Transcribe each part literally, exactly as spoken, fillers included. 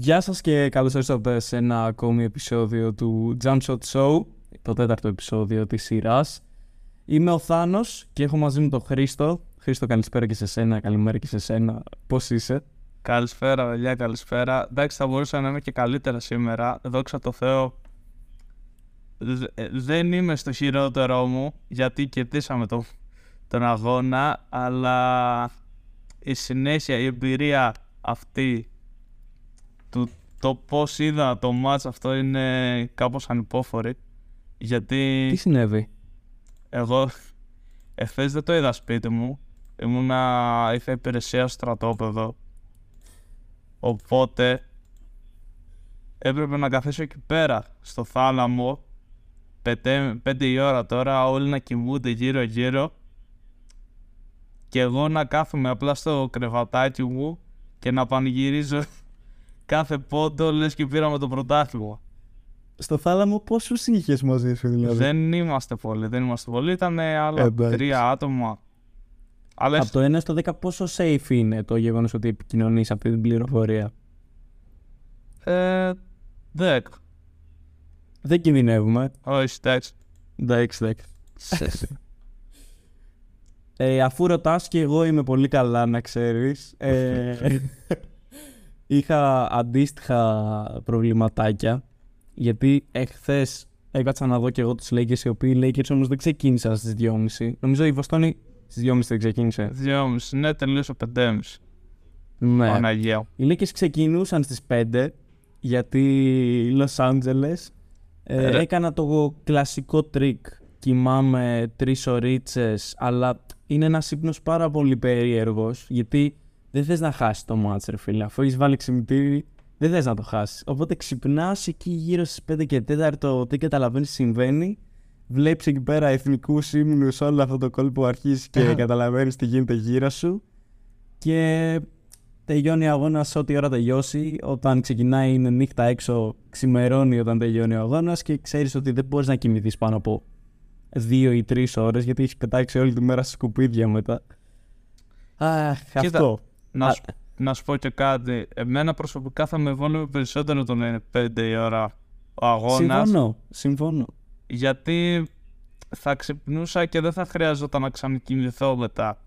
Γεια σας και καλώς ήρθατε σε ένα ακόμη επεισόδιο του Jump Shot Show, το τέταρτο επεισόδιο της σειράς. Είμαι ο Θάνος και έχω μαζί μου τον Χρήστο. Χρήστο, καλησπέρα και σε σένα, καλημέρα και σε σένα. Πώς είσαι? Καλησπέρα, παιδιά, καλησπέρα. Εντάξει, θα μπορούσα να είμαι και καλύτερα σήμερα. Δόξα τω Θεώ, δεν είμαι στο χειρότερό μου, γιατί κερδίσαμε το, τον αγώνα, αλλά η συνέχεια, η εμπειρία αυτή, το, το πώς είδα το μάτς αυτό είναι κάπως ανυπόφορη, γιατί... Τι συνέβη? Εγώ εχθές δεν το είδα σπίτι μου, ήμουνα, είχα υπηρεσία στο στρατόπεδο, οπότε έπρεπε να καθίσω εκεί πέρα στο θάλαμο, πέντε η ώρα τώρα, όλοι να κοιμούνται γύρω γύρω και εγώ να κάθομαι απλά στο κρεβατάκι μου και να πανηγυρίζω κάθε πόντο, λες και πήραμε το πρωτάθλημα. Στο θάλαμο πόσους είχες μαζί σου δηλαδή? Δεν είμαστε πολλοί, δεν είμαστε πολλοί, ήταν άλλα Εντάξει. τρία άτομα. Αλλά από το ένα στο δέκα πόσο safe είναι το γεγονός ότι επικοινωνείς αυτή την πληροφορία? Ε, δέκα. Δεν κινδυνεύουμε. Όχι, εντάξει. Εντάξει, εντάξει. Ε, αφού ρωτάς και εγώ είμαι πολύ καλά, να ξέρεις. Ε, είχα αντίστοιχα προβληματάκια, γιατί εχθές έκατσα να δω και εγώ τους Lakers, οι οποίοι Lakers όμως δεν ξεκίνησαν στις δυόμισι. Νομίζω η Βοστόνη στις δυόμισι δεν ξεκίνησε. δυόμισι, ναι, τελείωσε πέντε και μισή. Ναι. Αναγία. Οι Lakers ξεκινούσαν στις πέντε, γιατί Los Angeles ε, έκανα το κλασικό τρίκ. Κοιμάμαι τρεις ορίτσες, αλλά είναι ένας ύπνος πάρα πολύ περίεργος, γιατί δεν θες να χάσεις το μάτς, ρε φίλε. Αφού έχεις βάλει ξυμητήρι, δεν θες να το χάσεις. Οπότε ξυπνάς εκεί γύρω στις πέντε και τέσσερα, τι καταλαβαίνεις συμβαίνει. Βλέπεις εκεί πέρα εθνικούς ύμνους, όλο αυτό το κόλπο αρχίζει και καταλαβαίνεις τι γίνεται γύρω σου. Και τελειώνει ο αγώνας ό,τι ώρα τελειώσει. Όταν ξεκινάει είναι νύχτα έξω, ξημερώνει όταν τελειώνει ο αγώνας και ξέρεις ότι δεν μπορείς να κοιμηθείς πάνω από δύο ή τρεις ώρες, γιατί έχεις πετάξει όλη τη μέρα στα σκουπίδια μετά. Αχ, αυτό. Να σου, να σου πω και κάτι. Εμένα προσωπικά θα με βόλευε περισσότερο το να είναι πέντε η ώρα ο αγώνας. Συμφωνώ, συμφωνώ. Γιατί θα ξυπνούσα και δεν θα χρειαζόταν να ξανακοιμηθώ μετά.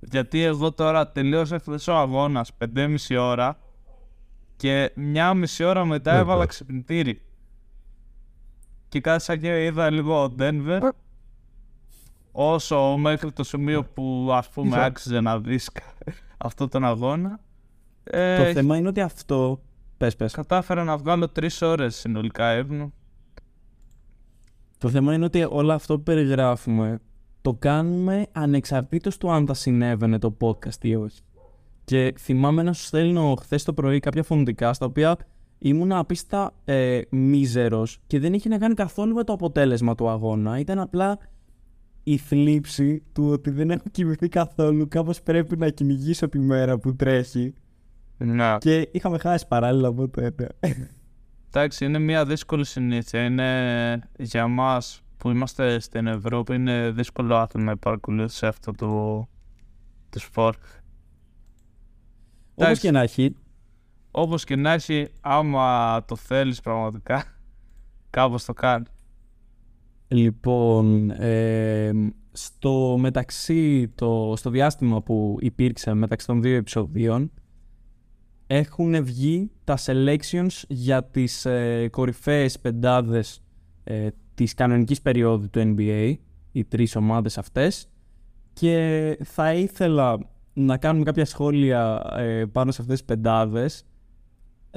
Γιατί εγώ τώρα τελείωσα χθες ο αγώνας πέντε και μισή ώρα και μια μισή ώρα μετά Λέβαια. έβαλα ξυπνητήρι. Και κάτσα και είδα λίγο Denver, όσο μέχρι το σημείο που ας πούμε άξιζε να δεις αυτόν τον αγώνα. Ε, το θέμα είναι ότι αυτό, πες πες. Κατάφερα να βγάλω τρεις ώρες συνολικά ύπνου. Το θέμα είναι ότι όλο αυτό που περιγράφουμε το κάνουμε ανεξαρτήτως του αν θα συνέβαινε το podcast ή όχι. Και θυμάμαι να σου στέλνω χθες το πρωί κάποια φωνητικά στα οποία ήμουν απίστα ε, μίζερος και δεν είχε να κάνει καθόλου με το αποτέλεσμα του αγώνα. Ήταν απλά η θλίψη του ότι δεν έχω κοιμηθεί καθόλου. Κάπως πρέπει να κυνηγήσω τη μέρα που τρέχει. Να. Και είχαμε χάσει παράλληλα από το έπαιρ. Εντάξει, είναι μια δύσκολη συνήθεια. Είναι για μας που είμαστε στην Ευρώπη, είναι δύσκολο άθλημα να παρακολουθήσει αυτό το, το σπορ. Όπως και να έχει. Όπως και να έχει, άμα το θέλεις πραγματικά, κάπως το κάνει. Λοιπόν, ε, στο, μεταξύ, το, στο διάστημα που υπήρξε μεταξύ των δύο επεισοδίων, έχουν βγει τα selections για τις ε, κορυφαίες πεντάδες ε, της κανονικής περίοδου του N B A, οι τρεις ομάδες αυτές, και θα ήθελα να κάνουμε κάποια σχόλια ε, πάνω σε αυτές τις πεντάδες.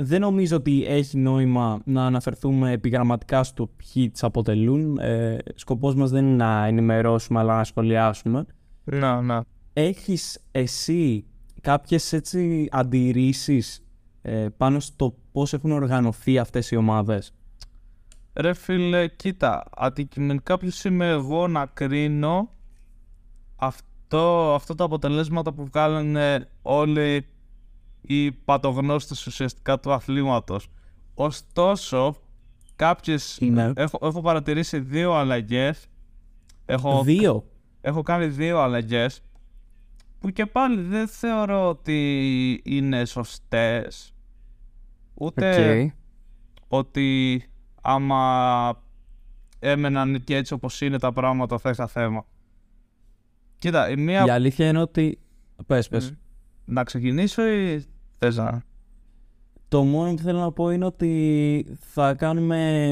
Δεν νομίζω ότι έχει νόημα να αναφερθούμε επιγραμματικά στο ποιοι τις αποτελούν. Ε, σκοπός μας δεν είναι να ενημερώσουμε, αλλά να σχολιάσουμε. Να, να. Έχεις εσύ κάποιες έτσι αντιρρήσεις ε, πάνω στο πώς έχουν οργανωθεί αυτές οι ομάδες? Ρε φίλε, κοίτα, αντικειμενικά ποιος είμαι εγώ να κρίνω αυτό, αυτό τα αποτελέσματα που βγάλανε όλοι ή πατογνώστες ουσιαστικά του αθλήματος. Ωστόσο, κάποιες... Ναι. Έχω, έχω παρατηρήσει δύο αλλαγές. Έχω, δύο? Έχω κάνει δύο αλλαγές, που και πάλι δεν θεωρώ ότι είναι σωστές. ούτε okay. ότι άμα έμεναν και έτσι όπως είναι τα πράγματα θα είχα θέμα. Κοίτα, η, μία... η αλήθεια είναι ότι... Πες, πες. Να ξεκινήσω ή θες να... Το μόνο που θέλω να πω είναι ότι θα κάνουμε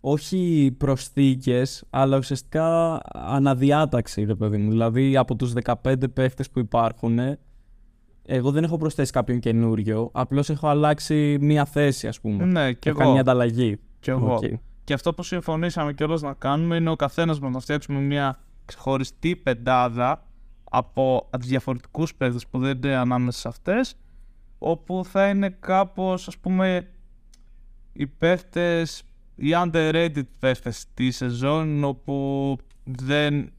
όχι προσθήκες, αλλά ουσιαστικά αναδιάταξη, ρε παιδί μου. Δηλαδή από τους δεκαπέντε παίχτες που υπάρχουν, εγώ δεν έχω προσθέσει κάποιον καινούριο, απλώς έχω αλλάξει μία θέση, ας πούμε. Ναι, και έχω κάνει μια ανταλλαγή. Και εγώ. Okay. Και αυτό που συμφωνήσαμε κιόλας να κάνουμε είναι ο καθένας μας να φτιάξουμε μια ξεχωριστή πεντάδα από διαφορετικούς παίκτες που δεν είναι ανάμεσα σε αυτές, όπου θα είναι κάπως, ας πούμε, οι παίχτες, οι underrated παίχτες τη σεζόν, όπου δεν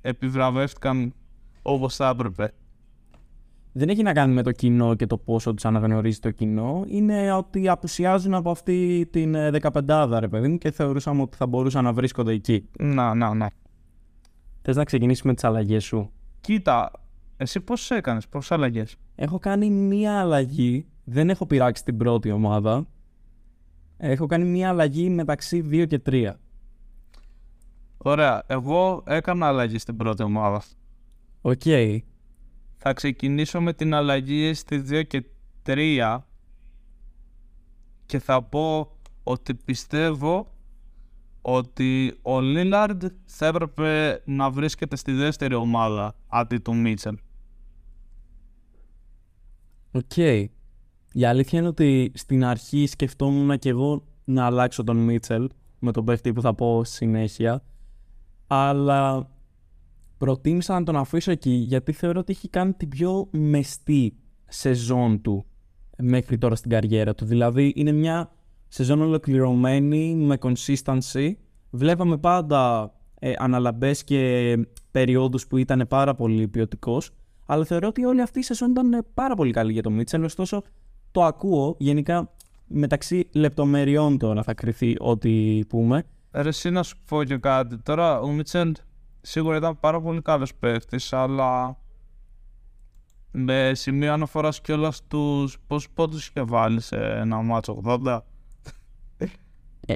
επιβραβεύτηκαν όπως θα έπρεπε. Δεν έχει να κάνει με το κοινό και το πόσο τους αναγνωρίζει το κοινό, είναι ότι απουσιάζουν από αυτή την δεκαπεντάδα, ρε παιδί μου, και θεωρούσαμε ότι θα μπορούσαν να βρίσκονται εκεί. Να, να, να. Θες να ξεκινήσεις με τις αλλαγές σου? Κοίτα, εσύ πώς έκανες, πώς αλλαγές? Έχω κάνει μία αλλαγή, δεν έχω πειράξει την πρώτη ομάδα. Έχω κάνει μία αλλαγή μεταξύ δύο και τρία. Ωραία, εγώ έκανα αλλαγή στην πρώτη ομάδα. Οκ. Okay. Θα ξεκινήσω με την αλλαγή στη δύο και τρία και θα πω ότι πιστεύω ότι ο Λίλαρντ θα έπρεπε να βρίσκεται στη δεύτερη ομάδα αντί του Μίτσελ. Οκ. Okay. Η αλήθεια είναι ότι στην αρχή σκεφτόμουν και εγώ να αλλάξω τον Μίτσελ με τον παίχτη που θα πω συνέχεια, αλλά προτίμησα να τον αφήσω εκεί γιατί θεωρώ ότι έχει κάνει την πιο μεστή σεζόν του μέχρι τώρα στην καριέρα του. Δηλαδή είναι μια σεζόν ολοκληρωμένη με consistency. Βλέπαμε πάντα ε, αναλαμπές και περιόδους που ήταν πάρα πολύ ποιοτικός, αλλά θεωρώ ότι όλη αυτή η σεζόν ήταν πάρα πολύ καλή για τον Μίτσελ. Ωστόσο, το ακούω γενικά μεταξύ λεπτομεριών τώρα θα κρυθεί ό,τι πούμε. Ρε, εσύ να σου πω και κάτι. Τώρα ο Μίτσελ σίγουρα ήταν πάρα πολύ καλός παίκτης, αλλά με σημείο αναφοράς κιόλας τους πόσους πόντους είχε βάλει σε ένα μάτσο, ογδόντα. Ε,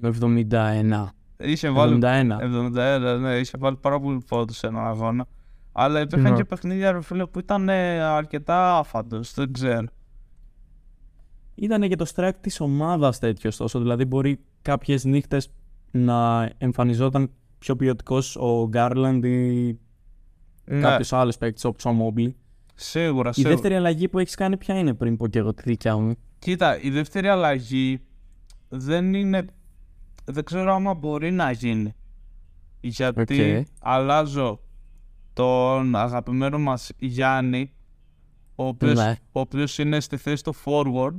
εβδομήντα ένα. Είχε βάλει εβδομήντα ένα, εβδομήντα ένα, ναι, είχε βάλει πάρα πολύ πόντους σε έναν αγώνα. Αλλά υπήρχαν mm-hmm. και παιχνίδια, ρε φίλε, που ήταν αρκετά άφαντος, δεν ξέρω. Ήτανε και το strike της ομάδας τέτοιο, ωστόσο. Δηλαδή μπορεί κάποιες νύχτες να εμφανιζόταν πιο ποιοτικός ο Γκάρλαντ ή ναι. κάποιος άλλος παίκτης όπως ο Μόμπλι. Σίγουρα, η σίγουρα. Η δεύτερη αλλαγή που έχεις κάνει ποια είναι, πριν πω και εγώ τη δικιά μου? Κοίτα, η δεύτερη αλλαγή δεν είναι... Δεν ξέρω άμα μπορεί να γίνει. Γιατί okay. αλλάζω τον αγαπημένο μας Γιάννη, ο οποίος, ναι. ο οποίος είναι στη θέση του forward,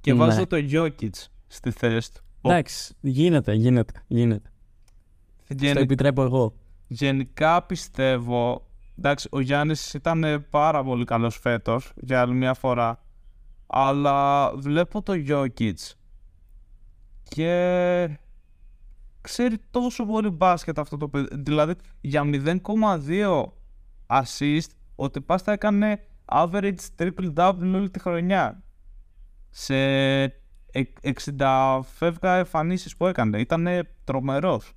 και ναι. βάζω τον Jokic στη θέση του. Εντάξει, γίνεται, γίνεται, γίνεται. Γεν... Το επιτρέπω εγώ. Γενικά πιστεύω, εντάξει, ο Γιάννης ήταν πάρα πολύ καλός φέτος για άλλη μια φορά, αλλά βλέπω τον Jokic και ξέρει τόσο πολύ μπάσκετ αυτό το παιδί. Δηλαδή για μηδέν κόμμα δύο assist ο Τιπάς θα έκανε average triple double όλη τη χρονιά σε εξήντα πέντε εμφανίσεις που έκανε. Ήτανε τρομερός.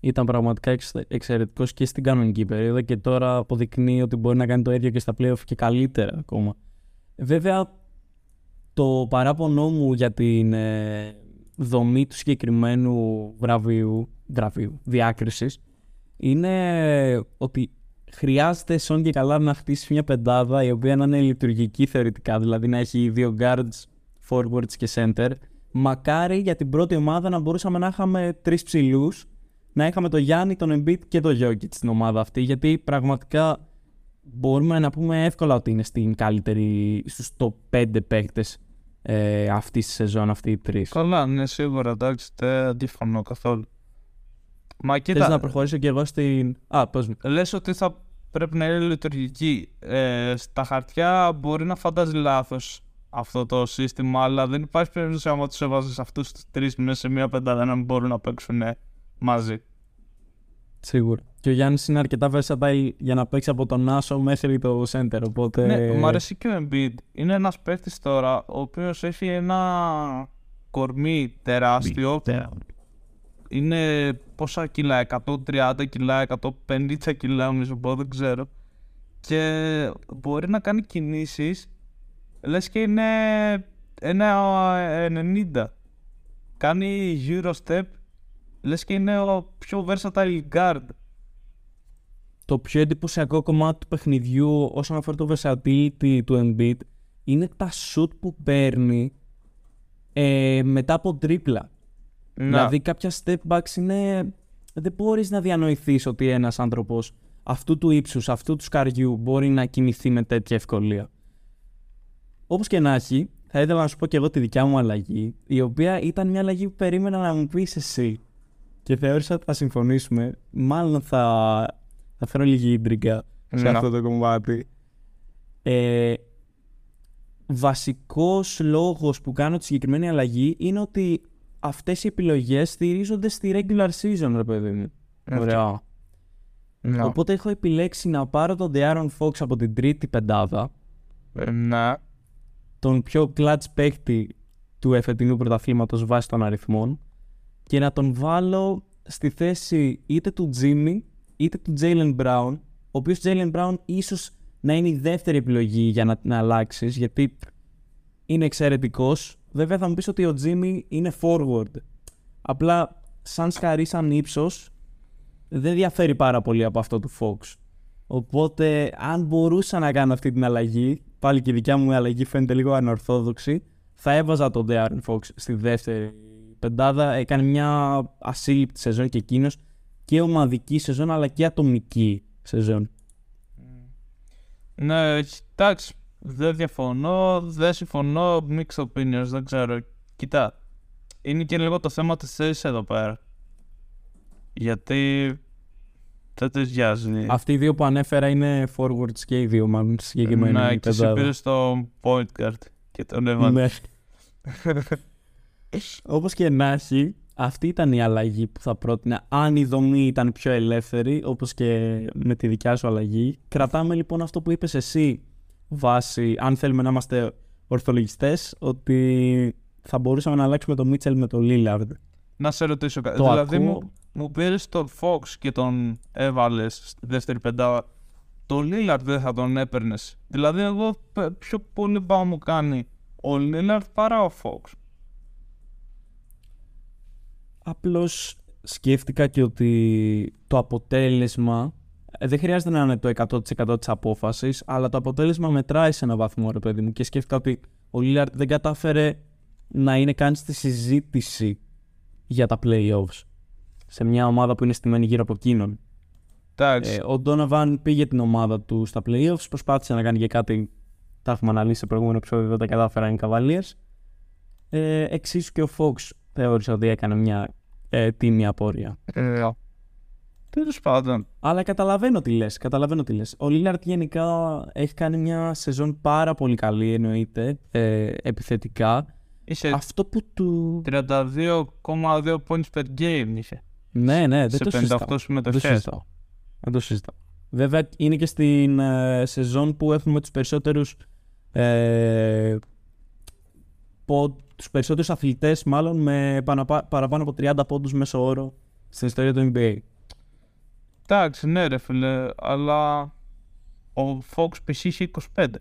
Ήταν πραγματικά εξαιρετικός και στην κανονική περίοδο και τώρα αποδεικνύει ότι μπορεί να κάνει το ίδιο και στα play-off και καλύτερα ακόμα. Βέβαια, το παράπονό μου για την ε, δομή του συγκεκριμένου βραβείου, βραβείου διάκρισης είναι ότι χρειάζεται σόν και καλά να χτίσει μια πεντάδα η οποία να είναι λειτουργική θεωρητικά, δηλαδή να έχει δύο guards, forwards και center. Μακάρι για την πρώτη ομάδα να μπορούσαμε να είχαμε τρεις ψηλούς, να είχαμε τον Γιάννη, τον Embiid και τον Jokic στην ομάδα αυτή, γιατί πραγματικά μπορούμε να πούμε εύκολα ότι είναι στην καλύτερη, στους top πέντε παίκτες ε, αυτής της σεζόν, αυτοί οι τρεις. Καλά, ναι, σίγουρα, εντάξει, δεν αντίφωνο καθόλου. Μα κοίτα... Θες να προχωρήσω και εγώ στην... Α, πώς... Λες ότι θα πρέπει να είναι λειτουργική. Ε, στα χαρτιά μπορεί να φαντάζει λάθος αυτό το σύστημα, αλλά δεν υπάρχει περίπτωση άμα τους έβαζες αυτούς τους τρεις μέσα σε μία πεντάδα να μην μπορούν να παίξουν μαζί. Σίγουρα. Και ο Γιάννης είναι αρκετά versatile για να παίξει από τον άσο μέχρι το center. Οπότε... Ναι, μου αρέσει και ο Embiid. Είναι ένας παίκτης τώρα ο οποίος έχει ένα κορμί τεράστιο. Είναι πόσα κιλά, εκατόν τριάντα κιλά, εκατόν πενήντα κιλά νομίζω, δεν ξέρω. Και μπορεί να κάνει κινήσεις, λες και είναι ένα ενενήντα. Κάνει Eurostep, λες και είναι ο πιο versatile guard. Το πιο εντυπωσιακό κομμάτι του παιχνιδιού όσον αφορά το versatility του Embiid είναι τα shoot που παίρνει ε, μετά από τρίπλα. Να. Δηλαδή κάποια step backs είναι... Δεν μπορείς να διανοηθείς ότι ένας άνθρωπος αυτού του ύψους, αυτού του σκαριού μπορεί να κινηθεί με τέτοια ευκολία. Όπως και να έχει, θα ήθελα να σου πω και εγώ τη δικιά μου αλλαγή, η οποία ήταν μια αλλαγή που περίμενα να μου πεις εσύ. Και θεώρησα ότι θα συμφωνήσουμε. Μάλλον θα... Θα φέρω λίγη ίντριγκα σε no. αυτό το κομμάτι. Ε, βασικός λόγος που κάνω τη συγκεκριμένη αλλαγή είναι ότι αυτές οι επιλογές στηρίζονται στη regular season, ρε παιδί μου. Ωραία. No. Οπότε έχω επιλέξει να πάρω τον De'Aaron Fox από την τρίτη πεντάδα. No. Τον πιο clutch παίκτη του εφετινού πρωταθλήματος βάσει των αριθμών. Και να τον βάλω στη θέση είτε του Jimmy είτε του Jaylen Brown, ο οποίος Jaylen Brown ίσως να είναι η δεύτερη επιλογή για να την αλλάξεις, γιατί είναι εξαιρετικός. Βέβαια θα μου πεις ότι ο Jimmy είναι forward. Απλά σαν σκαρί, σαν ύψος, δεν διαφέρει πάρα πολύ από αυτό του Fox. Οπότε αν μπορούσα να κάνω αυτή την αλλαγή, πάλι και η δικιά μου αλλαγή φαίνεται λίγο ανορθόδοξη, θα έβαζα τον De'Aaron Fox στη δεύτερη πεντάδα. Έκανε μια ασύλληπτη σεζόν και εκείνος. Και ομαδική σεζόν, αλλά και ατομική σεζόν. Ναι, εντάξει, δεν διαφωνώ, δεν συμφωνώ, mixed opinions, δεν ξέρω. Κοιτά, είναι και λίγο το θέμα της θέσης εδώ πέρα. Γιατί δεν τις βιάζει. Αυτοί οι δύο που ανέφερα είναι forwards και οι δύο, μάλλον συγκεκριμένα. Ναι, και εσύ πήρες τον point guard και τον έβαλε. Όπως και να έχει. Αυτή ήταν η αλλαγή που θα πρότεινα, αν η δομή ήταν πιο ελεύθερη, όπως και με τη δικιά σου αλλαγή. Κρατάμε λοιπόν αυτό που είπες εσύ, βάσει, αν θέλουμε να είμαστε ορθολογιστές, ότι θα μπορούσαμε να αλλάξουμε τον Mitchell με τον Lillard. Να σε ρωτήσω κάτι. Δηλαδή ακούω... μου, μου πήρες τον Fox και τον έβαλες στη δεύτερη πεντάδα. Τον Lillard δεν θα τον έπαιρνες? Δηλαδή εγώ πιο πολύ πάω μου κάνει ο Lillard παρά ο Fox. Απλώς σκέφτηκα και ότι το αποτέλεσμα δεν χρειάζεται να είναι το εκατό τοις εκατό της απόφασης, αλλά το αποτέλεσμα μετράει σε έναν βαθμό, ρε παιδί μου, και σκέφτηκα ότι ο Lillard δεν κατάφερε να είναι καν στη συζήτηση για τα playoffs σε μια ομάδα που είναι στημένη γύρω από εκείνον. Ε, ο Donovan πήγε την ομάδα του στα playoffs, προσπάθησε να κάνει και κάτι, τα έχουμε αναλύσει σε προηγούμενο επεισόδιο, δεν τα κατάφεραν οι Cavaliers. Ε, εξίσου και ο Fox θεώρησα ότι έκανε μια ε, τίμια απόρρια. Ε, Τέλος πάντων. Αλλά καταλαβαίνω τι λες, καταλαβαίνω τι λες. Ο Lillard γενικά έχει κάνει μια σεζόν πάρα πολύ καλή, εννοείται, ε, επιθετικά. Είσαι αυτό που του... τριάντα δύο κόμμα δύο points per game είχε. Ναι, ναι, δεν το συζητάω. Σε πενήντα οκτώ συμμετοχές. Δεν το συζητάω. Βέβαια είναι και στην ε, σεζόν που έχουμε τους περισσότερους... Ε, τους περισσότερους αθλητές μάλλον με παραπάνω από τριάντα πόντους μέσο όρο στην ιστορία του N B A. Εντάξει, ναι ρε φίλε, αλλά ο Fox π.χ. είχε είκοσι πέντε.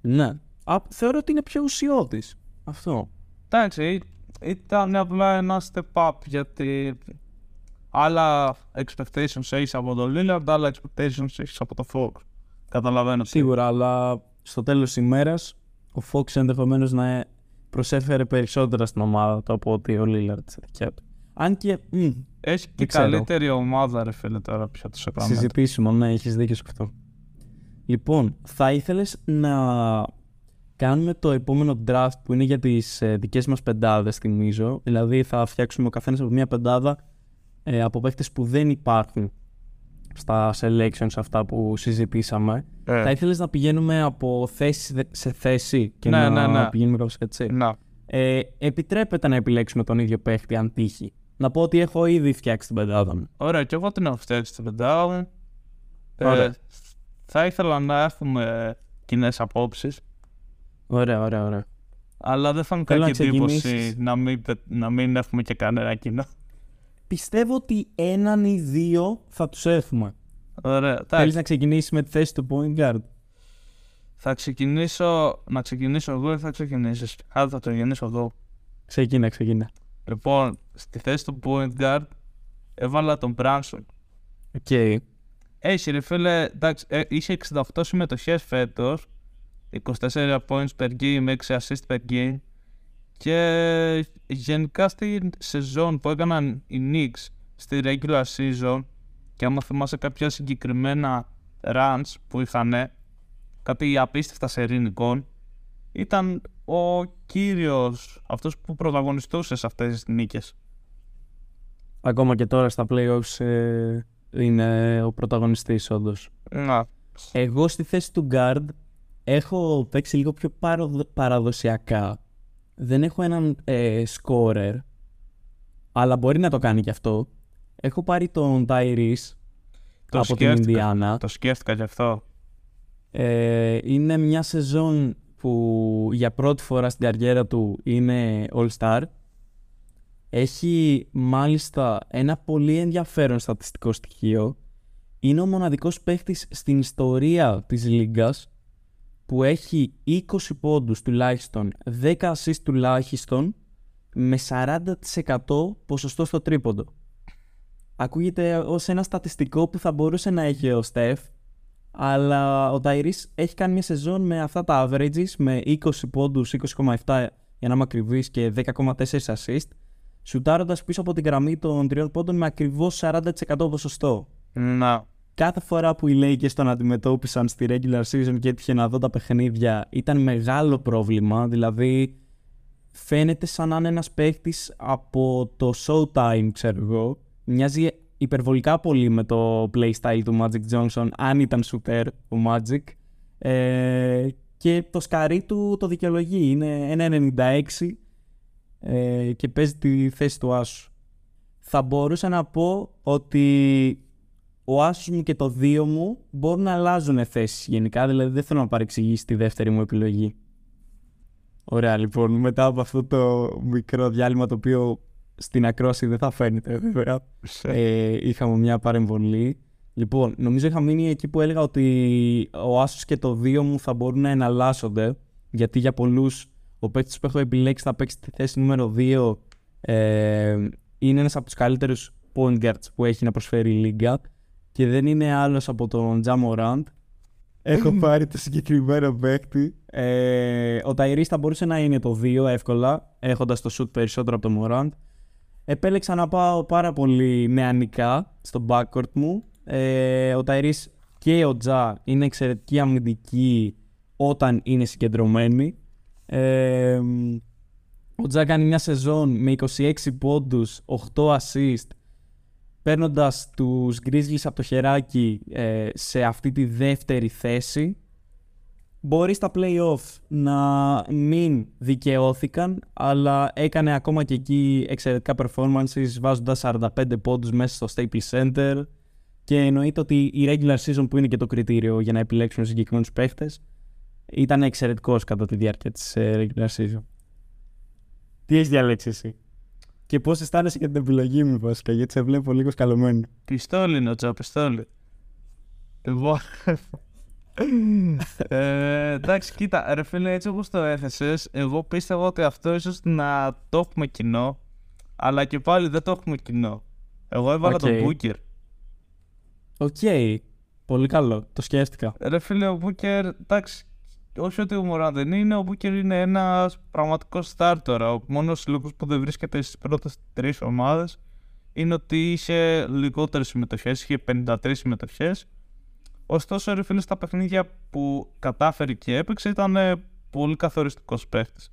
Ναι, Α, θεωρώ ότι είναι πιο ουσιώδης αυτό. Εντάξει, ήταν απλά ένα step up, γιατί άλλα expectations έχεις από τον Lillard, άλλα expectations έχεις από τον Fox. Καταλαβαίνω. Σίγουρα, αλλά στο τέλος της ημέρας ο Fox ενδεχομένως να προσέφερε περισσότερα στην ομάδα του από ότι ο Lillard σε δικιά του. Αν και... Μ, έχει και καλύτερη ομάδα ρε φίλε τώρα πια τους επαναλάβει. Συζητήσουμε, ναι, έχεις δίκιο σε αυτό. Λοιπόν, θα ήθελες να κάνουμε το επόμενο draft που είναι για τις ε, δικές μας πεντάδες, θυμίζω. Δηλαδή θα φτιάξουμε ο καθένας από μια πεντάδα ε, από παίκτες που δεν υπάρχουν στα selections αυτά που συζητήσαμε. Ε. Θα ήθελες να πηγαίνουμε από θέση σε θέση και ναι, να ναι, ναι. πηγαίνουμε κάπως έτσι. Ναι. Ε, επιτρέπεται να επιλέξουμε τον ίδιο παίχτη αν τύχει. να πω ότι έχω ήδη φτιάξει την πεντάδα μου. Ωραία, και εγώ την έχω φτιάξει την πεντάδα μου. Ε, θα ήθελα να έχουμε κοινές απόψεις. Ωραία, ωραία, ωραία. Αλλά δεν θα μου κάνει εντύπωση να μην, να μην έχουμε και κανένα κοινό. Πιστεύω ότι έναν ή δύο θα τους έχουμε. Ωραία. Θέλεις να ξεκινήσεις με τη θέση του point guard? Θα ξεκινήσω, να ξεκινήσω εγώ ή θα ξεκινήσεις? Άρα θα το γεννήσω εγώ. Ξεκίνα, ξεκίνα. Λοιπόν, στη θέση του point guard έβαλα τον Μπράνσον. Οκ. Okay. Έχει ρε φίλε, εντάξει, ε, είχε εξήντα οκτώ συμμετοχές φέτος, είκοσι τέσσερα points per game, έξι assists per game. Και γενικά στη σεζόν που έκαναν οι Knicks στη regular season, και άμα θυμάσαι κάποια συγκεκριμένα runs που είχαν, κάτι απίστευτα σερί νικών, ήταν ο κύριος, αυτός που πρωταγωνιστούσε σε αυτές τις νίκες. Ακόμα και τώρα στα playoffs ε, είναι ο πρωταγωνιστής όντως. Να. Εγώ στη θέση του guard έχω παίξει λίγο πιο παροδο, παραδοσιακά. Δεν έχω έναν ε, scorer, αλλά μπορεί να το κάνει κι αυτό. Έχω πάρει τον Tyrese το από την Ινδιάνα. Το σκέφτηκα κι αυτό. Ε, είναι μια σεζόν που για πρώτη φορά στην καριέρα του είναι All-Star. Έχει μάλιστα ένα πολύ ενδιαφέρον στατιστικό στοιχείο. Είναι ο μοναδικός παίχτης στην ιστορία της Λίγκας που έχει είκοσι πόντους τουλάχιστον, δέκα assists τουλάχιστον, με σαράντα τοις εκατό ποσοστό στο τρίποντο. Ακούγεται ως ένα στατιστικό που θα μπορούσε να έχει ο Στεφ, αλλά ο Ταϊρής έχει κάνει μια σεζόν με αυτά τα averages, με είκοσι πόντους, είκοσι κόμμα επτά για να είμαι ακριβής και δέκα κόμμα τέσσερα assist, σουτάροντας πίσω από την γραμμή των τριών πόντων με ακριβώς σαράντα τοις εκατό ποσοστό. Να. No. Κάθε φορά που οι Lakers τον αντιμετώπισαν στη regular season και έτυχε να δω τα παιχνίδια, ήταν μεγάλο πρόβλημα. Δηλαδή, φαίνεται σαν να είναι ένας παίκτης από το Showtime, ξέρω εγώ. Μοιάζει υπερβολικά πολύ με το playstyle του Magic Johnson, αν ήταν shooter ο Magic. Ε, και το σκαρί του το δικαιολογεί. Είναι ένα ενενήντα έξι ε, και παίζει τη θέση του άσου. Θα μπορούσα να πω ότι ο άσος μου και το δύο μου μπορούν να αλλάζουν θέσεις γενικά, δηλαδή δεν θέλω να παρεξηγήσει τη δεύτερη μου επιλογή. Ωραία, λοιπόν, μετά από αυτό το μικρό διάλειμμα, το οποίο στην ακρόαση δεν θα φαίνεται βέβαια, ε, είχαμε μια παρεμβολή. Λοιπόν, νομίζω είχα μείνει εκεί που έλεγα ότι ο άσος και το δύο μου θα μπορούν να εναλλάσσονται, γιατί για πολλούς ο παίκτης που έχω επιλέξει θα παίξει τη θέση νούμερο δύο ε, είναι ένας από τους καλύτερους point guards που έχει να προσφέρει η Λίγκα. Και δεν είναι άλλος από τον Ja Morant. Έχω πάρει το συγκεκριμένο παίκτη. Ε, ο Tyrese θα μπορούσε να είναι το δύο εύκολα, έχοντας το shoot περισσότερο από τον Morant. Επέλεξα να πάω πάρα πολύ νεανικά στο backcourt μου. Ε, ο Tyrese και ο Ja είναι εξαιρετικοί αμυντικοί όταν είναι συγκεντρωμένοι. Ε, ο Ja κάνει μια σεζόν με είκοσι έξι πόντους, οκτώ assist, παίρνοντας τους Grizzlies από το χεράκι ε, σε αυτή τη δεύτερη θέση. Μπορεί στα play-off να μην δικαιώθηκαν, αλλά έκανε ακόμα και εκεί εξαιρετικά performances, βάζοντας σαράντα πέντε πόντους μέσα στο Staples Center, και εννοείται ότι η regular season, που είναι και το κριτήριο για να επιλέξουν συγκεκριμένους παίχτες, ήταν εξαιρετικός κατά τη διάρκεια της ε, regular season. Τι έχεις διαλέξει εσύ? Και πώς αισθάνεσαι για την επιλογή μου, βασικά, γιατί σε βλέπω λίγο σκαλωμένο? Πιστόλι είναι ο Τζα, πιστόλι. Εγώ. ε, εντάξει, κοίτα, ρε φίλε, έτσι όπως το έθεσες, εγώ πίστευα ότι αυτό ίσως να το έχουμε κοινό, αλλά και πάλι δεν το έχουμε κοινό. Εγώ έβαλα okay. τον Booker. Οκ. Okay. Πολύ καλό, το σκέφτηκα. Ρε φίλε, ο Booker, εντάξει, όχι ότι ο Morant δεν είναι, ο Booker είναι ένας πραγματικός star τώρα. Ο μόνος λόγος που δεν βρίσκεται στις πρώτες τρεις ομάδες είναι ότι είχε λιγότερες συμμετοχές, είχε πενήντα τρεις συμμετοχές. Ωστόσο, ρε φίλε, στα παιχνίδια που κατάφερε και έπαιξε ήταν πολύ καθοριστικός παίχτης.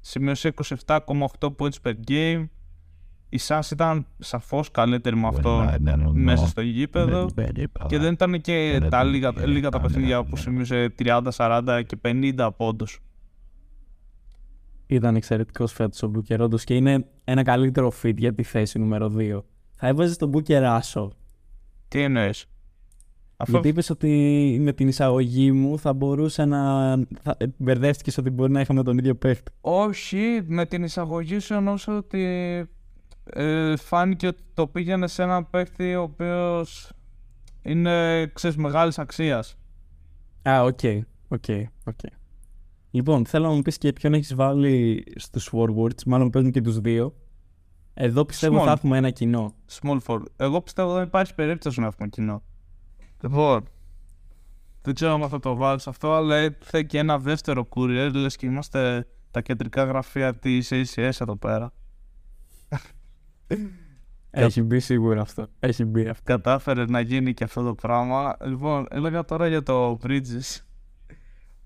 Σημείωσε είκοσι επτά κόμμα οκτώ points per game. Οι Suns ήταν σαφώς καλύτεροι με αυτό μέσα στο γήπεδο, και δεν ήταν και τα λίγα, λίγα τα παιχνίδια που σημείωσε τριάντα, σαράντα και πενήντα πόντους. Ήταν εξαιρετικός φέτος ο Booker, όντως, και είναι ένα καλύτερο fit για τη θέση νούμερο δύο. Θα έβαζες τον Booker Russell. Τι εννοείς? Αυτό... Γιατί είπες ότι με την εισαγωγή μου θα μπορούσε να... Θα... Μπερδεύτηκες ότι μπορεί να είχαμε τον ίδιο παίχτη. Όχι, με την εισαγωγή σου εννοούσα ότι ε, φάνηκε ότι το πήγαινε σε έναν παίχτη ο οποίος είναι, ξέρεις, μεγάλης αξίας. Α, οκ, οκ, οκ. Λοιπόν, θέλω να μου πεις και ποιον έχεις βάλει στους forwards, μάλλον παίζουν και τους δύο. Εδώ πιστεύω Small. Θα έχουμε ένα κοινό. Small forward. Εγώ πιστεύω δεν υπάρχει περίπτωση να έχουμε κοινό. Λοιπόν, δεν ξέρω αν θα το βάλεις αυτό, αλλά ήρθε και ένα δεύτερο courier, λες και είμαστε τα κεντρικά γραφεία της έι σι ες εδώ πέρα. Έχει μπει σίγουρα αυτό. Έχει μπει αυτό. Κατάφερε να γίνει και αυτό το πράγμα. Λοιπόν, έλεγα τώρα για το Bridges.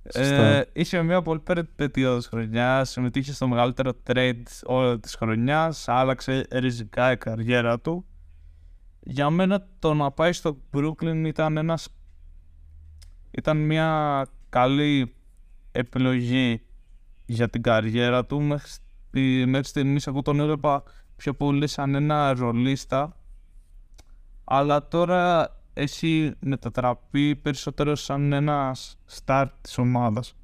Ε, είχε μια πολύ περίπτωση χρονιά, συμμετείχε στο μεγαλύτερο trade όλη της χρονιάς, άλλαξε ριζικά η καριέρα του. Για μένα το να πάει στο Brooklyn ήταν, ένας... ήταν μια καλή επιλογή για την καριέρα του. Μέχρι στιγμής εγώ τον έλεγα πιο πολύ σαν ένα ρολίστα, αλλά τώρα έχει μετατραπεί περισσότερο σαν ένα star της ομάδας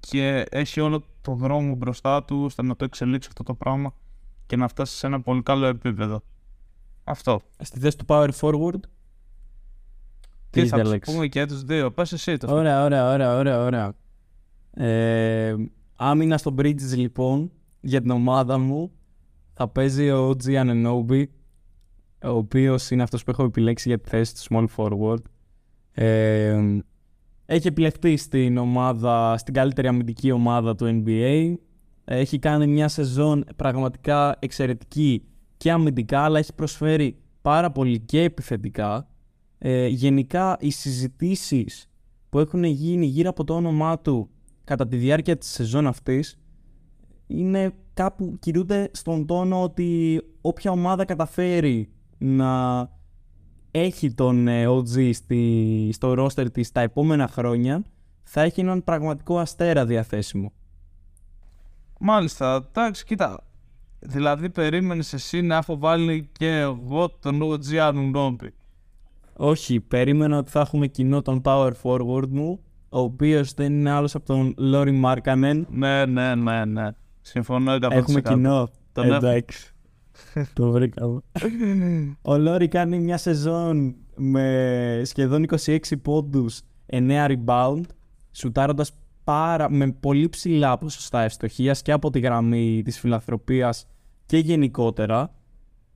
και έχει όλο τον δρόμο μπροστά του ώστε να το εξελίξει αυτό το πράγμα και να φτάσει σε ένα πολύ καλό επίπεδο. Αυτό. Στη θέση του power forward. Τι, τι θα τους πούμε και τους δύο? Πες εσύ το. Ωραία, ωραία, ωραία, ωραία, ωραία. Ε, άμυνα στο Bridges λοιπόν. Για την ομάδα μου θα παίζει ο Ο Τζι Anunoby, ο οποίος είναι αυτός που έχω επιλέξει για τη θέση του small forward. Ε, έχει επιλεχτεί στην ομάδα, στην καλύτερη αμυντική ομάδα του N B A. Έχει κάνει μια σεζόν πραγματικά εξαιρετική και αμυντικά, αλλά έχει προσφέρει πάρα πολύ και επιθετικά. Ε, γενικά, οι συζητήσεις που έχουν γίνει γύρω από το όνομά του κατά τη διάρκεια της σεζόν αυτής είναι κάπου, κηρούνται στον τόνο ότι όποια ομάδα καταφέρει να έχει τον Ο Τζι στη, στο roster της τα επόμενα χρόνια, θα έχει έναν πραγματικό αστέρα διαθέσιμο. Μάλιστα, εντάξει, κοίτα. Δηλαδή περίμενες εσύ να έχω βάλει και εγώ τον Ο Τζι Anunoby? Όχι, περίμενα ότι θα έχουμε κοινό τον power forward μου, ο οποίος δεν είναι άλλος από τον Lauri Markkanen. Ναι, ναι, ναι, ναι. Συμφωνώ εκατό τοις εκατό. Έχουμε κοινό. Τον εντάξει. Το βρήκαμε. Ο Lauri κάνει μια σεζόν με σχεδόν είκοσι έξι πόντους, εννέα rebound, σουτάροντας πάρα, με πολύ ψηλά ποσοστά ευστοχίας και από τη γραμμή της φιλανθρωπίας και γενικότερα.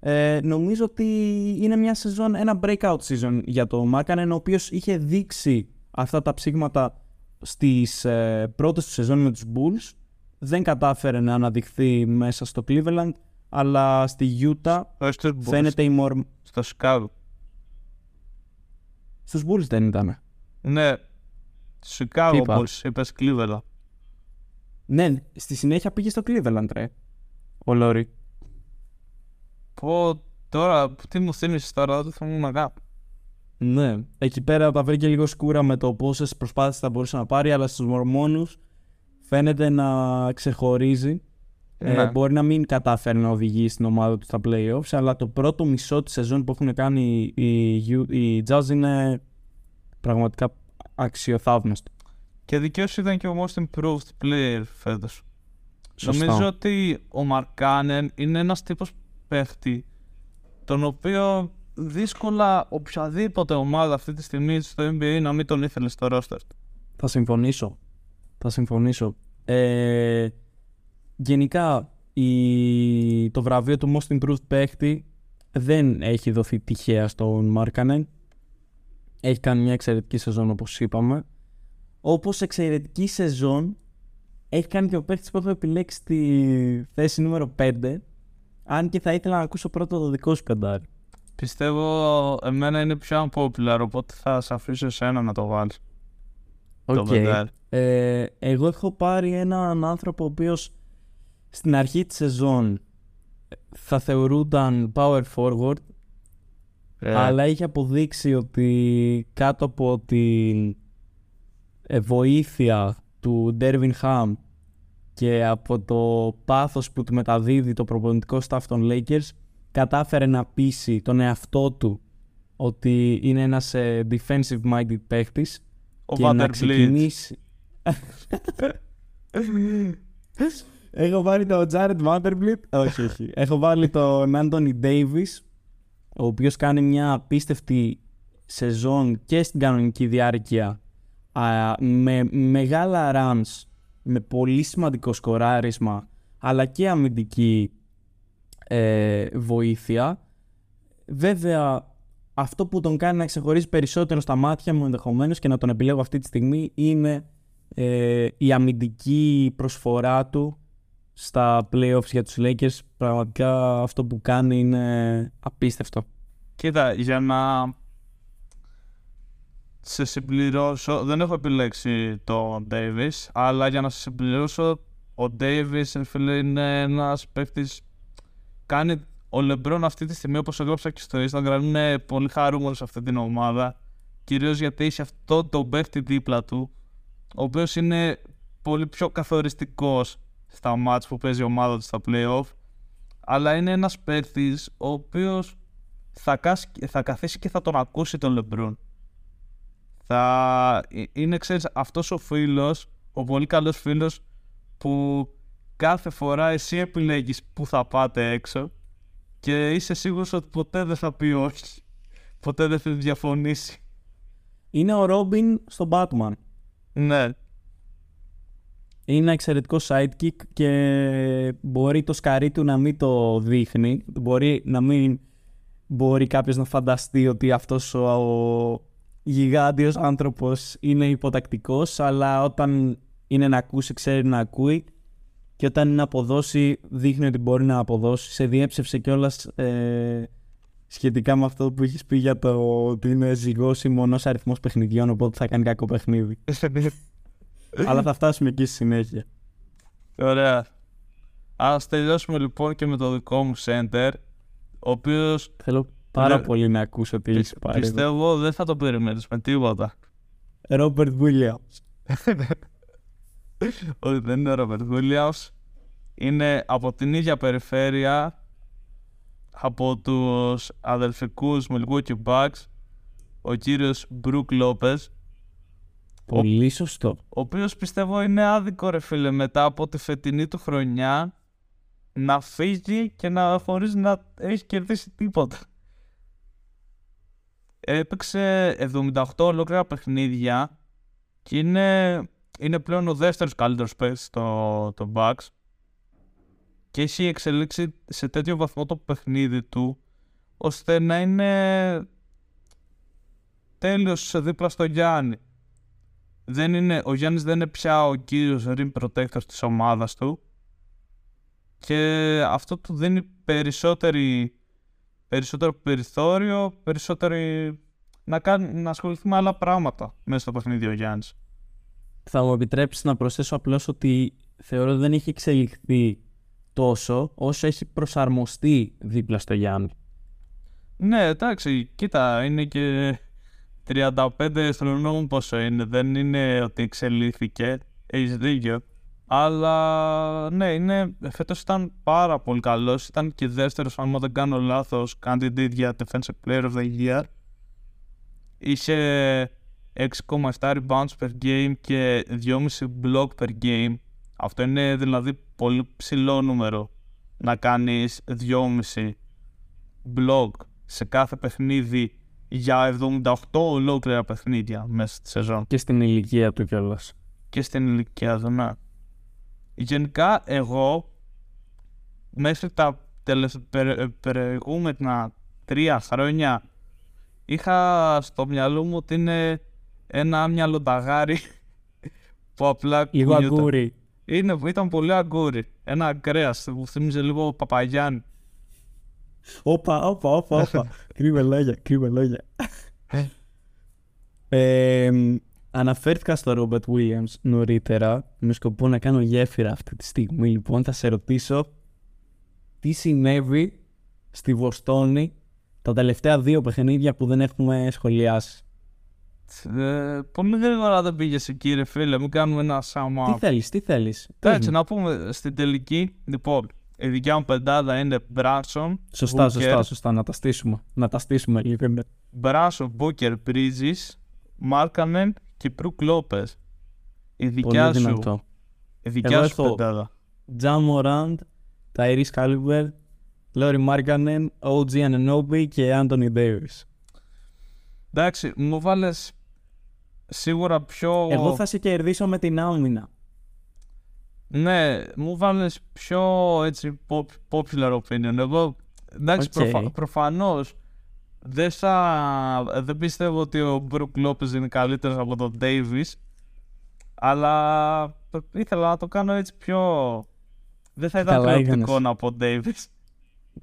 Ε, νομίζω ότι είναι μια σεζόν, ένα breakout season για τον Markkanen, ο οποίος είχε δείξει αυτά τα ψήγματα στις ε, πρώτες του σεζόν με τους Bulls. Δεν κατάφερε να αναδειχθεί μέσα στο Cleveland, αλλά στη Utah φαίνεται η μορ... Στο Chicago. Στους Bulls δεν ήταν. Ναι. Chicago Bulls, είπες Cleveland. Ναι, στη συνέχεια πήγε στο Cleveland, ρε, ο Lauri. Πω, τώρα, τι μου θύμισες τώρα, δεν θα μου μαγά. Ναι, εκεί πέρα τα βρήκε λίγο σκούρα με το πόσες προσπάθειες θα μπορούσε να πάρει, αλλά στους Μορμόνους φαίνεται να ξεχωρίζει. Ναι. Ε, μπορεί να μην κατάφερε να οδηγεί στην ομάδα του στα playoffs, αλλά το πρώτο μισό της σεζόν που έχουν κάνει οι, οι, οι Jazz είναι πραγματικά αξιοθαύμαστο. Και δικαίως ήταν και ο most improved player φέτος. Σωστό. Νομίζω ότι ο Markkanen είναι ένας τύπος παίχτη, τον οποίο δύσκολα οποιαδήποτε ομάδα αυτή τη στιγμή στο N B A να μην τον ήθελε στο roster. Θα συμφωνήσω. Θα συμφωνήσω. Ε, γενικά, η, το βραβείο του most improved παίχτη δεν έχει δοθεί τυχαία στον Markkanen. Έχει κάνει μια εξαιρετική σεζόν, όπως είπαμε. Όπως εξαιρετική σεζόν έχει κάνει και ο παίκτης που έχω επιλέξει στη θέση νούμερο πέντε. Αν και θα ήθελα να ακούσω πρώτο το δικό σου πεντάρι. Πιστεύω εμένα είναι πιο unpopular, οπότε θα σε αφήσω εσένα να το βάλεις. Okay. Το πεντάρι. Ε, εγώ έχω πάρει έναν άνθρωπο ο οποίος στην αρχή της σεζόν θα θεωρούνταν power forward. Yeah. Αλλά είχε αποδείξει ότι κάτω από τη βοήθεια του Darvin Ham και από το πάθος που του μεταδίδει το προπονητικό staff των Lakers, κατάφερε να πείσει τον εαυτό του ότι είναι ένας defensive-minded παίχτης και Vander να ξεκινήσει... Έχω βάλει τον Jared Vanderbilt, όχι, όχι. Έχω βάλει τον Anthony Davis, ο οποίος κάνει μια απίστευτη σεζόν και στην κανονική διάρκεια, με μεγάλα runs, με πολύ σημαντικό σκοράρισμα, αλλά και αμυντική ε, βοήθεια. Βέβαια, αυτό που τον κάνει να ξεχωρίζει περισσότερο στα μάτια μου ενδεχομένως και να τον επιλέγω αυτή τη στιγμή είναι ε, η αμυντική προσφορά του στα playoffs για τους Lakers. Πραγματικά αυτό που κάνει είναι απίστευτο. Κοίτα, για να σε συμπληρώσω, δεν έχω επιλέξει τον Davis, αλλά για να σε συμπληρώσω, ο Davis φίλε, είναι ένας παίκτης, κάνει ο Λεμπρόν αυτή τη στιγμή, όπως έγραψα και στο Instagram, είναι πολύ χαρούμενος αυτή την ομάδα, κυρίως γιατί έχει αυτό το παίκτη δίπλα του, ο οποίος είναι πολύ πιο καθοριστικός στα μάτς που παίζει η ομάδα του στα play-off, αλλά είναι ένας παίκτης ο οποίος θα, κασ... θα καθίσει και θα τον ακούσει τον Λεμπρόν. Θα είναι, ξέρεις, αυτός ο φίλος, ο πολύ καλός φίλος που κάθε φορά εσύ επιλέγεις που θα πάτε έξω και είσαι σίγουρος ότι ποτέ δεν θα πει όχι, ποτέ δεν θα διαφωνήσει. Είναι ο Ρόμπιν στον Batman. Ναι. Είναι ένα εξαιρετικό sidekick και μπορεί το σκαρί του να μην το δείχνει, μπορεί να μην μπορεί κάποιος να φανταστεί ότι αυτός ο γιγάντιος άνθρωπος είναι υποτακτικός, αλλά όταν είναι να ακούσει ξέρει να ακούει και όταν είναι να αποδώσει δείχνει ότι μπορεί να αποδώσει. Σε διέψευσε κιόλας ε, σχετικά με αυτό που έχεις πει για το ότι είναι ζυγός ή μονός αριθμός παιχνιδιών, οπότε θα κάνει κακό παιχνίδι. Αλλά θα φτάσουμε εκεί στη συνέχεια. Ωραία. Ας τελειώσουμε λοιπόν και με το δικό μου center, ο οποίος... Θέλω... Πάρα Λε... πολύ να ακούσω τι έχεις πάρει. Πιστεύω δεν θα το περιμένεις με τίποτα. Ρόμπερτ Βίλιαμς. Όχι, δεν είναι ο Ρόμπερτ Βίλιαμς. Είναι από την ίδια περιφέρεια, από τους αδελφικούς Milwaukee Bucks, ο κύριος Μπρουκ Λόπες. Πολύ ο... σωστό. Ο οποίος πιστεύω είναι άδικο ρε φίλε μετά από τη φετινή του χρονιά να φύγει και να χωρίς να έχει κερδίσει τίποτα. Έπαιξε εβδομήντα οκτώ ολόκληρα παιχνίδια και είναι, είναι πλέον ο δεύτερος καλύτερος παίκτης στο το Bucks και έχει εξελίξει σε τέτοιο βαθμό το παιχνίδι του ώστε να είναι τέλειος δίπλα στο Γιάννη. Δεν είναι, ο Γιάννης δεν είναι πια ο κύριος rim protector της ομάδας του και αυτό του δίνει περισσότερη Περισσότερο περιθώριο, περισσότερη... να, κάνει, να ασχοληθεί με άλλα πράγματα μέσα στο παιχνίδι ο Γιάννης. Θα μου επιτρέψεις να προσθέσω απλώς ότι θεωρώ ότι δεν έχει εξελιχθεί τόσο όσο έχει προσαρμοστεί δίπλα στο Γιάννη. Ναι, εντάξει, κοίτα, είναι και τριάντα πέντε χρονών πόσο είναι, δεν είναι ότι εξελίχθηκε, έχεις δίκιο. Αλλά ναι, είναι, φέτος ήταν πάρα πολύ καλός, ήταν και δεύτερος, αν δεν κάνω λάθος, candidate για Defensive Player of the Year. Είχε έξι κόμμα επτά rebounds per game και δυόμισι block per game. Αυτό είναι δηλαδή πολύ ψηλό νούμερο, να κάνεις δυόμισι block σε κάθε παιχνίδι για εβδομήντα οκτώ ολόκληρα παιχνίδια μέσα στη σεζόν. Και στην ηλικία του κιόλας. Και στην ηλικία του, ναι. Γενικά, εγώ μέχρι τα προηγούμενα τρία χρόνια είχα στο μυαλό μου ότι είναι ένα μυαλονταγάρι που απλά λίγο αγκούρι. Είναι, ήταν πολύ αγκούρι. Ένα ακρέας που θύμιζε λίγο Παπαγιάννη. Όπα, όπα, όπα, όπα. Κρύβε λόγια, κρύβε λόγια. ε, Αναφέρθηκα στο Ρόμπερτ Βίλιαμς νωρίτερα με σκοπό να κάνω γέφυρα αυτή τη στιγμή. Λοιπόν, θα σε ρωτήσω τι συνέβη στη Βοστόνη τα τελευταία δύο παιχνίδια που δεν έχουμε σχολιάσει. Ε, πολύ γρήγορα δεν πήγες εκεί, ρε φίλε. Μην κάνουμε ένα σάμα. Τι θέλεις, τι θέλεις. Έτσι, να πούμε στην τελική. Λοιπόν, η δικιά μου πεντάδα είναι Branson. Σωστά, Booker, σωστά, σωστά. Να τα στήσουμε. Να τα στήσουμε, λοιπόν. Branson, Booker, Bridges, Markkanen και Brook Lopez. Η δικιά πολύ σου. Η δικιά εγώ σου πεντάδα. Ja Morant, Tyrese Haliburton, Lauri Markkanen, ο τζι Anunoby και Anthony Davis. Εντάξει, μου βάλες σίγουρα πιο... Εγώ θα σε κερδίσω με την άμυνα. Ναι, μου βάλες πιο έτσι popular opinion. Εγώ, εντάξει, okay. προφα... προφανώς δεν, θα... δεν πιστεύω ότι ο Μπρουκ Λόπεζ είναι καλύτερος από τον Davis, αλλά ήθελα να το κάνω έτσι πιο... Δεν θα ήταν προοπτικό να πω Davis.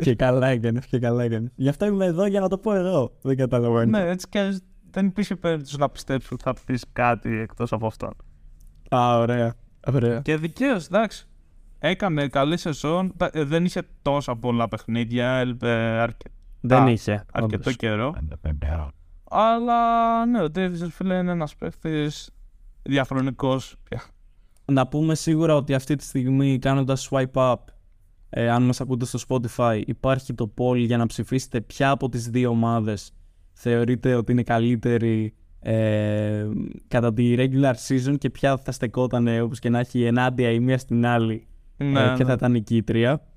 Και καλά έκανε, και καλά έκανε. Γι' αυτό είμαι εδώ για να το πω εγώ. Δεν καταλαβαίνω. Ναι, έτσι και δεν υπήρχε περίπτωση να πιστέψω ότι θα πεις κάτι εκτός από αυτόν. Α, ωραία. ωραία. Και δικαίως, εντάξει. Έκανε καλή σεζόν. Δεν είχε τόσα πολλά παιχνίδια. Έλπε αρκετά. Δεν είχε. Αρκετό όντως. Καιρό. Αλλά ναι, ο Ντέιβις φίλε είναι ένας παίκτης διαχρονικός πια. Να πούμε σίγουρα ότι αυτή τη στιγμή κάνοντας swipe up. Ε, αν μας ακούτε στο Spotify, υπάρχει το poll για να ψηφίσετε ποια από τις δύο ομάδες θεωρείτε ότι είναι καλύτερη ε, κατά τη regular season και ποια θα στεκόταν όπως και να έχει ενάντια η μία στην άλλη ναι, ε, και ναι. θα ήταν η κίτρια.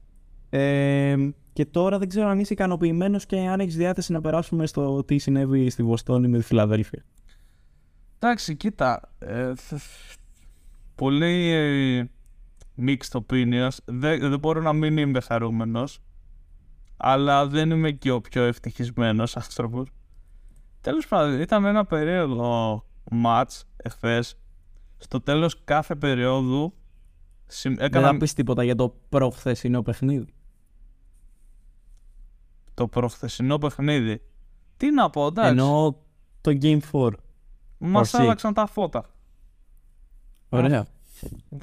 Ε, και τώρα δεν ξέρω αν είσαι ικανοποιημένος και αν έχεις διάθεση να περάσουμε στο τι συνέβη στη Βοστόνη με τη Φιλαδέλφια. Εντάξει, κοίτα. Ε, πολύ... Ε... mixed opinions. Δεν, δεν μπορώ να μην είμαι χαρούμενος, αλλά δεν είμαι και ο πιο ευτυχισμένος άνθρωπος. Τέλος πάντων, ήταν ένα περίοδο match, εφές. Στο τέλος κάθε περίοδου έκανα... Δεν θα πεις τίποτα για το προχθεσινό παιχνίδι. Το προχθεσινό παιχνίδι. Τι να πω, εντάξει. Εννοώ το Game four. Μας άλλαξαν τα φώτα. Ωραία.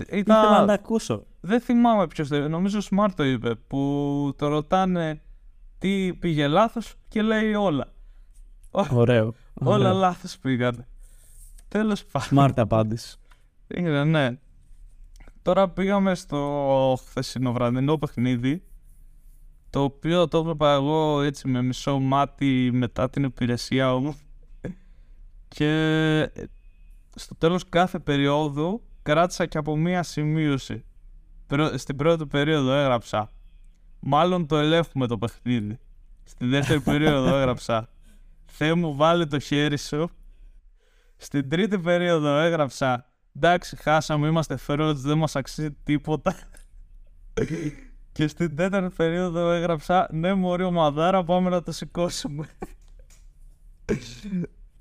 Ήταν... Ήθελα να τα ακούσω. Δεν θυμάμαι ποιος το είπε. Νομίζω ο Smart το είπε. Που το ρωτάνε τι πήγε λάθος και λέει όλα. Ωραίο. Όλα λάθος πήγαν. Τέλος πάντων. Smart απάντηση. Είναι, ναι. Τώρα πήγαμε στο χθεσινοβραδινό παιχνίδι. Το οποίο το έβλεπα εγώ έτσι με μισό μάτι μετά την υπηρεσία μου. Και στο τέλος κάθε περίοδου κράτησα και από μία σημείωση. Στην πρώτη περίοδο έγραψα μάλλον το ελέγχουμε το παιχνίδι. Στη δεύτερη περίοδο έγραψα Θεέ μου βάλε το χέρι σου. Στην τρίτη περίοδο έγραψα εντάξει χάσαμε, είμαστε φερότς, δεν μας αξίζει τίποτα. Και στην τέταρτη περίοδο έγραψα ναι μωρή ομαδάρα, πάμε να το σηκώσουμε.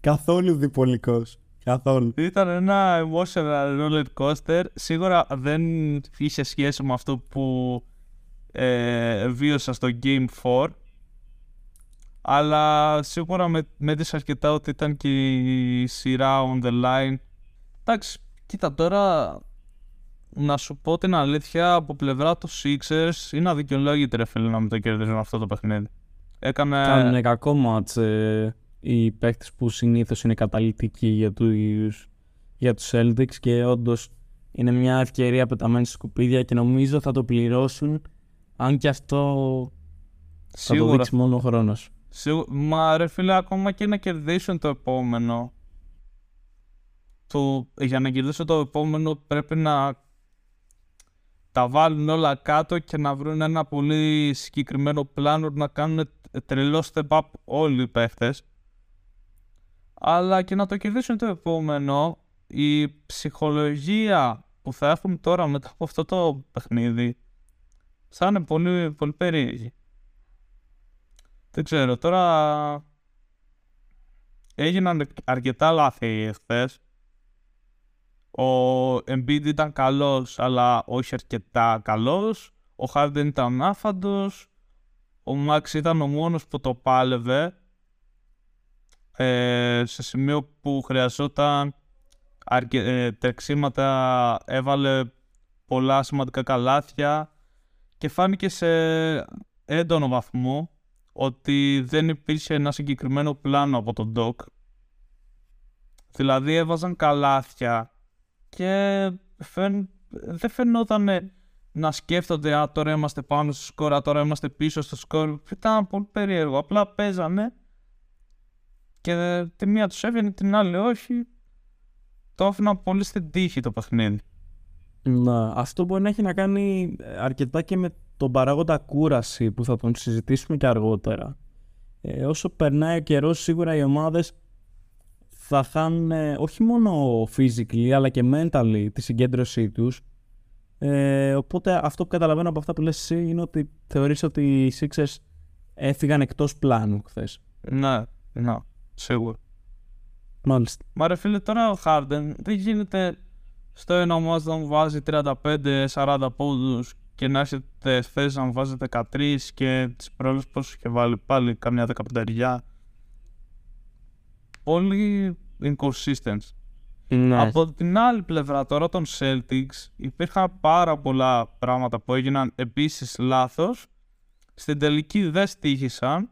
Καθόλου διπολικός. Καθόλου. Ήταν ένα emotional roller coaster. Σίγουρα δεν είχε σχέση με αυτό που ε, βίωσα στο Game four. Αλλά σίγουρα με, μέτρησα αρκετά ότι ήταν και η σειρά on the line. Εντάξει, κοίτα τώρα να σου πω την αλήθεια από πλευρά του Sixers είναι αδικαιολόγητη ρε φίλε να με το κερδίζουν αυτό το παιχνίδι. Έκανε... Κάνε κακό μάτς. Οι παίκτες που συνήθως είναι καταλυτικοί για τους, για τους Celtics και όντως είναι μια ευκαιρία πεταμένη στα σκουπίδια και νομίζω θα το πληρώσουν αν και αυτό σίγουρα. Θα το δείξει μόνο ο χρόνος. Σίγουρα. Μα ρε φίλε ακόμα και να κερδίσουν το επόμενο το, για να κερδίσουν το επόμενο πρέπει να τα βάλουν όλα κάτω και να βρουν ένα πολύ συγκεκριμένο πλάνο να κάνουν τρελό step up όλοι οι παίκτες. Αλλά και να το κερδίσουν το επόμενο, η ψυχολογία που θα έχουμε τώρα μετά από αυτό το παιχνίδι θα είναι πολύ, πολύ περίεργη. Δεν ξέρω, τώρα έγιναν αρκετά λάθη χθες. Ο Embiid ήταν καλός, αλλά όχι αρκετά καλός. Ο Harden ήταν άφαντος. Ο Maxey ήταν ο μόνος που το πάλευε. Ε, σε σημείο που χρειαζόταν αρκε... ε, τρεξίματα, έβαλε πολλά σημαντικά καλάθια και φάνηκε σε έντονο βαθμό ότι δεν υπήρχε ένα συγκεκριμένο πλάνο από τον Doc Δηλαδή έβαζαν καλάθια και φαίν, δεν φαινόταν να σκέφτονται «Α, τώρα είμαστε πάνω στο σκορ, α, τώρα είμαστε πίσω στο σκορ». Ήταν πολύ περίεργο. Απλά παίζανε και τη μία τους έβγαινε, την άλλη όχι. Το άφηναν πολύ στην τύχη το παιχνίδι. Να, αυτό μπορεί να έχει να κάνει αρκετά και με τον παράγοντα κούραση που θα τον συζητήσουμε και αργότερα. Ε, όσο περνάει ο καιρός, σίγουρα οι ομάδες θα χάνουν ε, όχι μόνο physically αλλά και mentally τη συγκέντρωσή τους. Ε, οπότε αυτό που καταλαβαίνω από αυτά που λες εσύ είναι ότι θεωρείς ότι οι Sixers έφυγαν εκτός πλάνου χθες. Ναι, ναι, σίγουρα. Μάλιστα. Μα ρε φίλε, τώρα ο Harden δεν γίνεται στο ένα μάτς να μου βάζει τριάντα πέντε σαράντα πόντους και να έχετε θέσεις να μου βάζει δεκατρία και τις προάλλες πόσο είχε βάλει πάλι καμιά δεκαπενταριά. Όλοι inconsistent. Ναι. Από την άλλη πλευρά τώρα των Celtics υπήρχαν πάρα πολλά πράγματα που έγιναν επίσης λάθος. Στην τελική δεν στοίχησαν.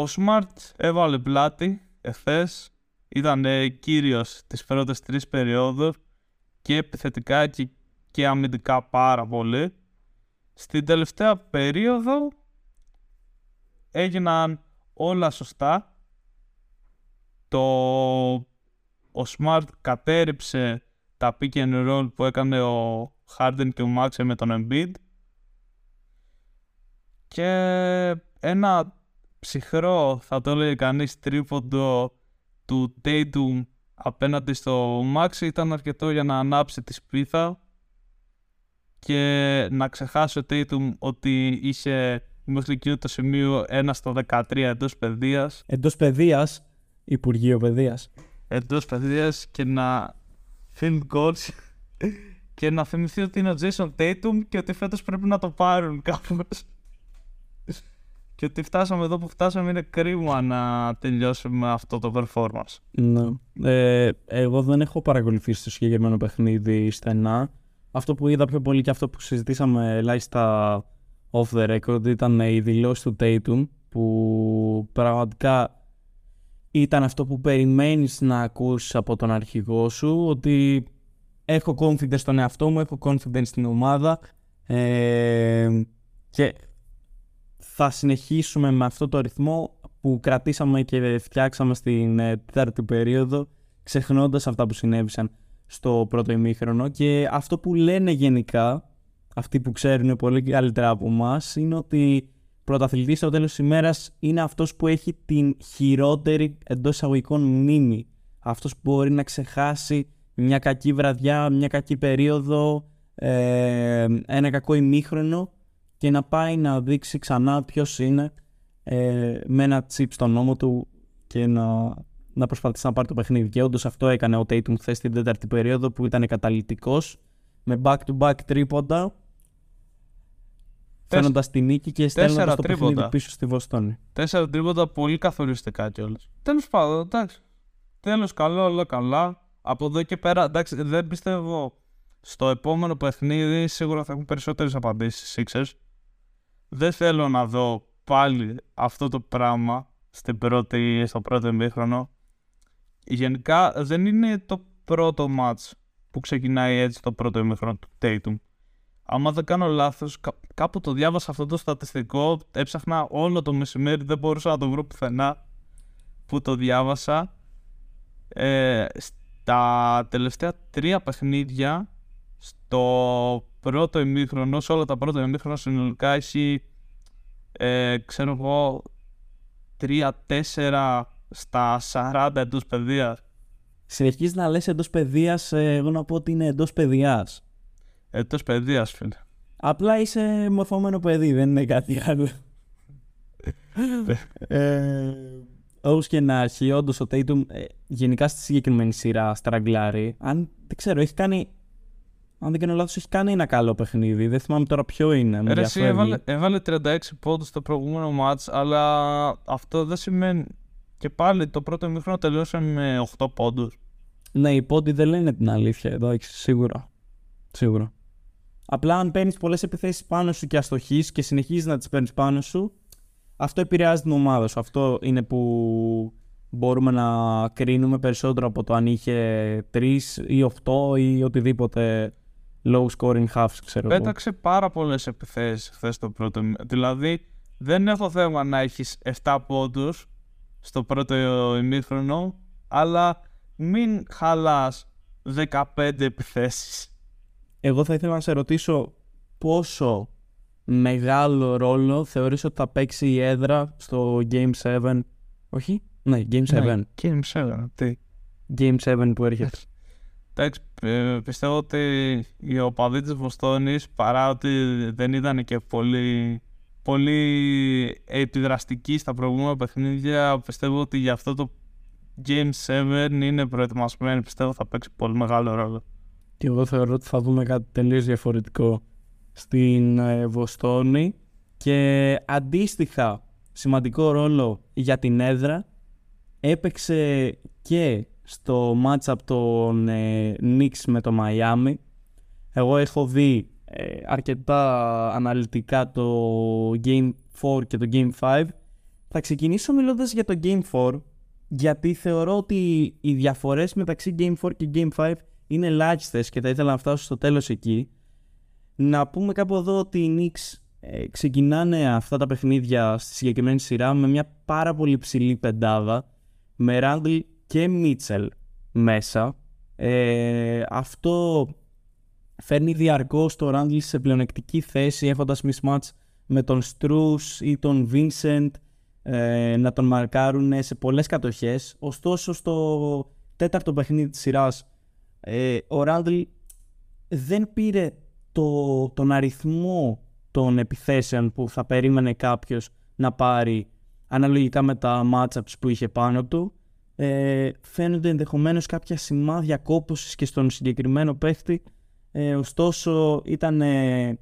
Ο Smart έβαλε πλάτη εχθές. Ήταν ε, κύριος τις πρώτες τρεις περιόδους και επιθετικά και, και αμυντικά πάρα πολύ. Στην τελευταία περίοδο έγιναν όλα σωστά. Το... Ο Smart κατέρριψε τα pick and roll που έκανε ο Harden και ο Maxey με τον Embiid. Και ένα ψυχρό, θα το λέει κανείς, τρίποντο του Tatum απέναντι στο Maxey ήταν αρκετό για να ανάψει τη σπίθα και να ξεχάσει ο Tatum ότι είχε μέχρι εκείνο το σημείο ένα στα δεκατρία εντός παιδείας. Εντός παιδείας, Υπουργείο Παιδείας. Εντός παιδείας και να φύγει coach και να θυμηθεί ότι είναι ο Jason Tatum και ότι φέτος πρέπει να το πάρουν κάπως. Και ότι φτάσαμε εδώ που φτάσαμε, είναι κρίμα να τελειώσουμε αυτό το performance. Ναι. Ε, εγώ δεν έχω παρακολουθήσει το συγκεκριμένο παιχνίδι στενά. Αυτό που είδα πιο πολύ και αυτό που συζητήσαμε ελάχιστα off the record ήταν η δηλώση του Tatum, που πραγματικά ήταν αυτό που περιμένεις να ακούσεις από τον αρχηγό σου, ότι έχω confidence στον εαυτό μου, έχω confidence στην ομάδα ε, και θα συνεχίσουμε με αυτό το ρυθμό που κρατήσαμε και φτιάξαμε στην τέταρτη περίοδο, ξεχνώντας αυτά που συνέβησαν στο πρώτο ημίχρονο. Και αυτό που λένε γενικά αυτοί που ξέρουν πολύ καλύτερα από εμάς είναι ότι πρωταθλητής στο τέλος της ημέρας είναι αυτός που έχει την χειρότερη εντός εισαγωγικών μνήμη. Αυτός που μπορεί να ξεχάσει μια κακή βραδιά, μια κακή περίοδο, ε, ένα κακό ημίχρονο και να πάει να δείξει ξανά ποιος είναι ε, με ένα τσίπ στον ώμο του και να, να προσπαθήσει να πάρει το παιχνίδι. Και όντως αυτό έκανε ο Tatum χθες στην τέταρτη περίοδο, που ήταν καταλυτικός με back-to-back τρίποντα, φαίνοντας τη νίκη και στέλνοντας το παιχνίδι πίσω στη Βοστόνη. Τέσσερα τρίποντα πολύ καθοριστικά κιόλας. Τέλος πάντων, εντάξει. Τέλος καλό, όλα καλά. Από εδώ και πέρα, εντάξει, δεν πιστεύω. Στο επόμενο παιχνίδι σίγουρα θα έχουν περισσότερες απαντήσεις οι Sixers. Δεν θέλω να δω πάλι αυτό το πράγμα στην πρώτη, στο πρώτο ημίχρονο. Γενικά δεν είναι το πρώτο μάτς που ξεκινάει έτσι το πρώτο ημίχρονο του Tatum. Άμα δεν κάνω λάθος, κά- κάπου το διάβασα αυτό το στατιστικό, έψαχνα όλο το μεσημέρι, δεν μπορούσα να το βρω πουθενά που το διάβασα. Ε, στα τελευταία τρία παιχνίδια, στο πρώτο ημίχρονο, σε όλα τα πρώτα ημίχρονα συνολικά έχει, ε, ξέρω εγώ, τρία τέσσερα στα σαράντα εντός παιδείας. Συνεχίζεις να λες εντός παιδείας, εγώ να πω ότι είναι εντός παιδιάς. Εντός παιδείας, φίλε. Απλά είσαι μορφωμένο παιδί, δεν είναι κάτι άλλο. ε, Όπως και να έχει, όντως ο Tatum ε, γενικά στη συγκεκριμένη σειρά στραγκλάρει. Αν δεν ξέρω, έχει κάνει... Αν δεν κάνω λάθος, έχει κάνει ένα καλό παιχνίδι. Δεν θυμάμαι τώρα ποιο είναι. Ρε, εσύ έβαλε, έβαλε τριάντα έξι πόντους στο προηγούμενο μάτς, αλλά αυτό δεν σημαίνει. Και πάλι το πρώτο ημίχρονο τελειώσαμε με οκτώ πόντους. Ναι, οι πόντοι δεν λένε την αλήθεια εδώ, σίγουρα. Σίγουρα. Απλά αν παίρνεις πολλές επιθέσεις πάνω σου και αστοχείς και συνεχίζεις να τις παίρνεις πάνω σου, αυτό επηρεάζει την ομάδα σου. Αυτό είναι που μπορούμε να κρίνουμε περισσότερο από το αν είχε τρία ή οκτώ ή οτιδήποτε low scoring halves, ξέρω εγώ. Πέταξε πάρα πολλές επιθέσεις χθες το πρώτο. Δηλαδή δεν έχω θέμα να έχεις επτά πόντους στο πρώτο ημίχρονο, αλλά μην χαλάς δεκαπέντε επιθέσεις. Εγώ θα ήθελα να σε ρωτήσω πόσο μεγάλο ρόλο θεωρείς ότι θα παίξει η έδρα στο Game seven. Όχι, ναι, Game seven. Ναι, Game seven, τι. Game seven που έρχεται. Εντάξει, πιστεύω ότι οι οπαδοί της Βοστόνης, παρά ότι δεν ήταν και πολύ, πολύ επιδραστικοί στα προηγούμενα παιχνίδια, πιστεύω ότι γι' αυτό το Game seven είναι προετοιμασμένοι. Πιστεύω θα παίξει πολύ μεγάλο ρόλο. Και εγώ θεωρώ ότι θα δούμε κάτι τελείως διαφορετικό στην Βοστόνη, και αντίστοιχα σημαντικό ρόλο για την έδρα έπαιξε και στο match-up των ε, Knicks με το Miami. Εγώ έχω δει ε, αρκετά αναλυτικά το Game four και το Game five. Θα ξεκινήσω μιλώντας για το Game four, γιατί θεωρώ ότι οι διαφορές μεταξύ Game four και Game five είναι ελάχιστες και θα ήθελα να φτάσω στο τέλος εκεί. Να πούμε κάπου εδώ ότι οι Knicks ε, ξεκινάνε αυτά τα παιχνίδια στη συγκεκριμένη σειρά με μια πάρα πολύ ψηλή πεντάδα, με Randall και Mitchell μέσα. Ε, αυτό φέρνει διαρκώς το Randall σε πλεονεκτική θέση, έχοντας mismatch με τον Strus ή τον Vincent ε, να τον μαρκάρουν σε πολλές κατοχές. Ωστόσο, στο τέταρτο παιχνίδι της σειράς ε, ο Randall δεν πήρε Το, τον αριθμό των επιθέσεων που θα περίμενε κάποιος να πάρει αναλογικά με τα matchups που είχε πάνω του. Ε, φαίνονται ενδεχομένως κάποια σημάδια κόπωσης και στον συγκεκριμένο παίχτη. Ε, ωστόσο ήταν ε,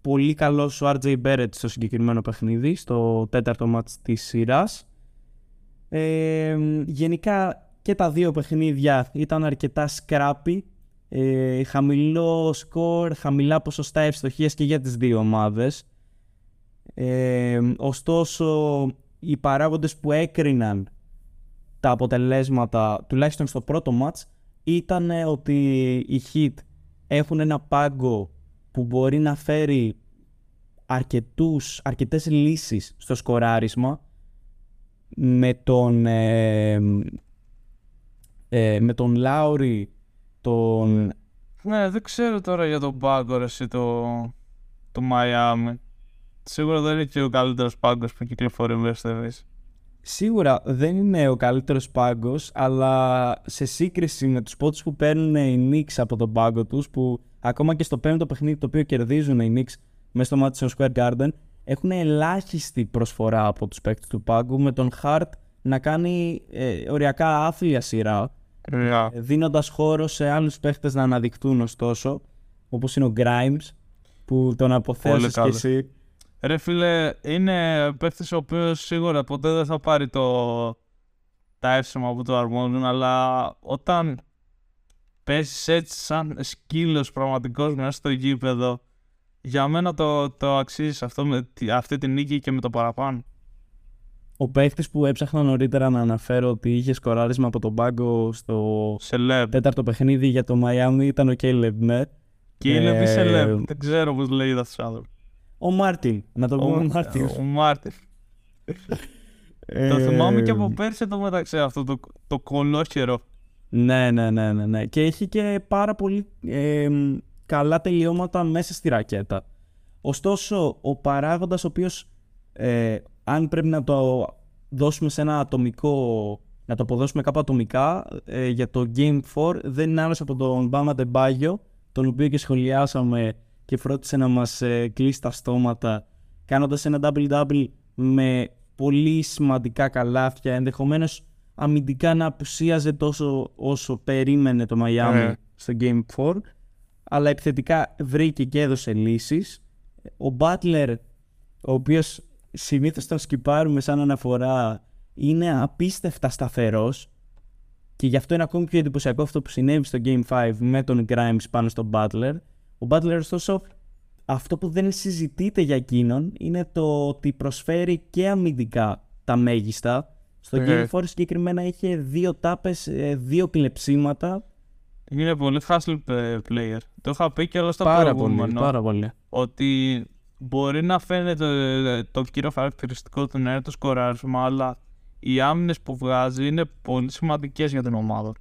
πολύ καλός ο Άρ Τζέι Barrett στο συγκεκριμένο παιχνίδι, στο τέταρτο μάτς της σειράς. Ε, γενικά και τα δύο παιχνίδια ήταν αρκετά σκράπι. Ε, χαμηλό σκορ, χαμηλά ποσοστά ευστοχίας και για τις δύο ομάδες. Ε, ωστόσο, οι παράγοντες που έκριναν τα αποτελέσματα, τουλάχιστον στο πρώτο μάτς, ήταν ότι οι Heat έχουν ένα πάγκο που μπορεί να φέρει αρκετούς, αρκετές λύσεις στο σκοράρισμα, με τον, ε, ε, με τον Lauri. Τον... Ναι, δεν ξέρω τώρα για τον πάγκο ρε, εσύ, το, το Miami. Σίγουρα δεν είναι και ο καλύτερος πάγκος που κυκλοφορεί μέσα στο εμείς. Σίγουρα δεν είναι ο καλύτερος πάγκος, αλλά σε σύγκριση με τους πόντους που παίρνουν οι Knicks από τον πάγκο τους, που ακόμα και στο πέμπτο παιχνίδι το οποίο κερδίζουν οι Knicks μέσα στο Madison Square Garden, έχουν ελάχιστη προσφορά από τους παίκτες του πάγκου, με τον Hart να κάνει ε, οριακά άθλια σειρά. Yeah. Δίνοντας χώρο σε άλλους παίχτες να αναδεικτούν, ωστόσο, όπως είναι ο Grimes, που τον αποθέσεις κι εσύ. Ρε φίλε, είναι παίχτης ο οποίος σίγουρα ποτέ δεν θα πάρει το... τα εύσημα που του αρμόζουν, αλλά όταν παίζεις έτσι σαν σκύλος πραγματικός μέσα στο γήπεδο, για μένα το, το αξίζεις αυτό με αυτή τη νίκη και με το παραπάνω. Ο παίχτης που έψαχνα νωρίτερα να αναφέρω ότι είχε σκοράρισμα από τον πάγκο στο Σελέπ. Τέταρτο παιχνίδι για το Μαϊάμι ήταν ο Κέιλεμπ, ναι. Κέιλεμπ ή Σελέπ, δεν ξέρω πώς λέγεται αυτός ο άνθρωπος. Ο Μάρτιν, να το πούμε ο Μάρτιν. Ο Μάρτιν. Το θυμάμαι και από πέρσι το μεταξύ αυτό, το, το κολόχερο. Ναι, ναι, ναι, ναι, ναι. Και έχει και πάρα πολύ ε, καλά τελειώματα μέσα στη ρακέτα. Ωστόσο, ο παράγοντας ο οποίος... Ε, αν πρέπει να το δώσουμε σε ένα ατομικό, να το αποδώσουμε κάπου ατομικά, ε, για το Game four δεν είναι άλλος από τον Bam Adebayo, τον οποίο και σχολιάσαμε και φρόντισε να μας ε, κλείσει τα στόματα, κάνοντας ένα double-double με πολύ σημαντικά καλάθια, ενδεχομένως αμυντικά να απουσίαζε τόσο όσο περίμενε το Miami yeah. στο Game four, αλλά επιθετικά βρήκε και έδωσε λύσεις. Ο Butler, ο οποίος συνήθως τον σκυπάρουμε σαν αναφορά, είναι απίστευτα σταθερός, και γι' αυτό είναι ακόμη πιο εντυπωσιακό αυτό που συνέβη στο Game five με τον Grimes πάνω στον Butler. Ο Butler, ωστόσο, αυτό που δεν συζητείται για εκείνον είναι το ότι προσφέρει και αμυντικά τα μέγιστα Στο Game φορ συγκεκριμένα είχε δύο τάπες, δύο κλεψίματα. Είναι πολύ hustle player. Το είχα πει και όλα στα προηγούμενα. Πάρα πολύ. Ότι μπορεί να φαίνεται το κύριο χαρακτηριστικό του να είναι το σκοράρισμα, αλλά οι άμυνες που βγάζει είναι πολύ σημαντικές για την ομάδα.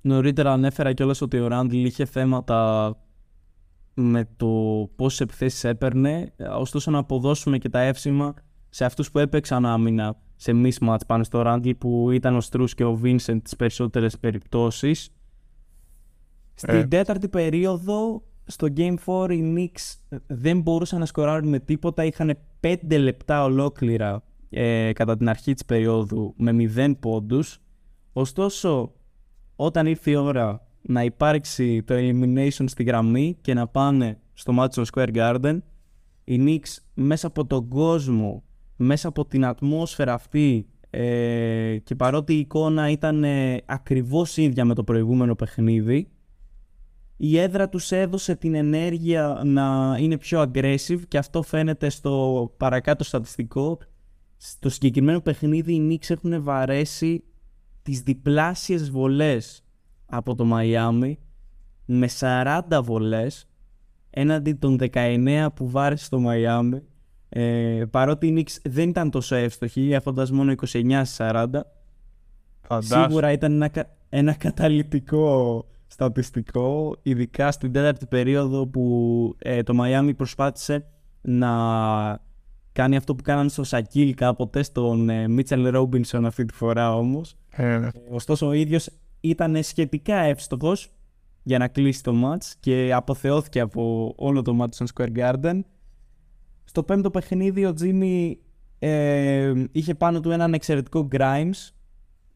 Νωρίτερα ανέφερα κιόλας ότι ο Ράντλ είχε θέματα με το πόσες επιθέσεις έπαιρνε, ωστόσο να αποδώσουμε και τα εύσημα σε αυτούς που έπαιξαν άμυνα σε mismatch πάνω στο Ράντλ, που ήταν ο Στρούς και ο Βίνσεντ τις περισσότερες περιπτώσεις. Στην ε. τέταρτη περίοδο, στο Game φορ, οι Knicks δεν μπορούσαν να σκοράρουν με τίποτα. Είχαν πέντε λεπτά ολόκληρα ε, κατά την αρχή της περίοδου με μηδέν πόντους. Ωστόσο, όταν ήρθε η ώρα να υπάρξει το elimination στη γραμμή και να πάνε στο Madison Square Garden, οι Knicks μέσα από τον κόσμο, μέσα από την ατμόσφαιρα αυτή, ε, και παρότι η εικόνα ήταν ε, ακριβώς ίδια με το προηγούμενο παιχνίδι, η έδρα τους έδωσε την ενέργεια να είναι πιο aggressive, και αυτό φαίνεται στο παρακάτω στατιστικό. Στο συγκεκριμένο παιχνίδι οι Knicks έχουν βαρέσει τις διπλάσιες βολές από το Μαϊάμι με σαράντα βολές έναντι των δεκαεννέα που βάρεσε στο Μαϊάμι. Ε, παρότι οι Knicks δεν ήταν τόσο εύστοχοι, έχοντας μόνο είκοσι εννέα σαράντα. Σίγουρα ήταν ένα, ένα καταλυτικό στατιστικό, ειδικά στην τέταρτη περίοδο που ε, το Μαϊάμι προσπάθησε να κάνει αυτό που κάνανε στο Σακίλ κάποτε, στον Μίτσελ ε, Ρόμπινσον αυτή τη φορά όμως. Ε, ωστόσο ο ίδιος ήταν σχετικά εύστοχος για να κλείσει το μάτς και αποθεώθηκε από όλο το Madison Square Garden. Στο πέμπτο παιχνίδι ο Τζίμι ε, είχε πάνω του έναν εξαιρετικό Grimes,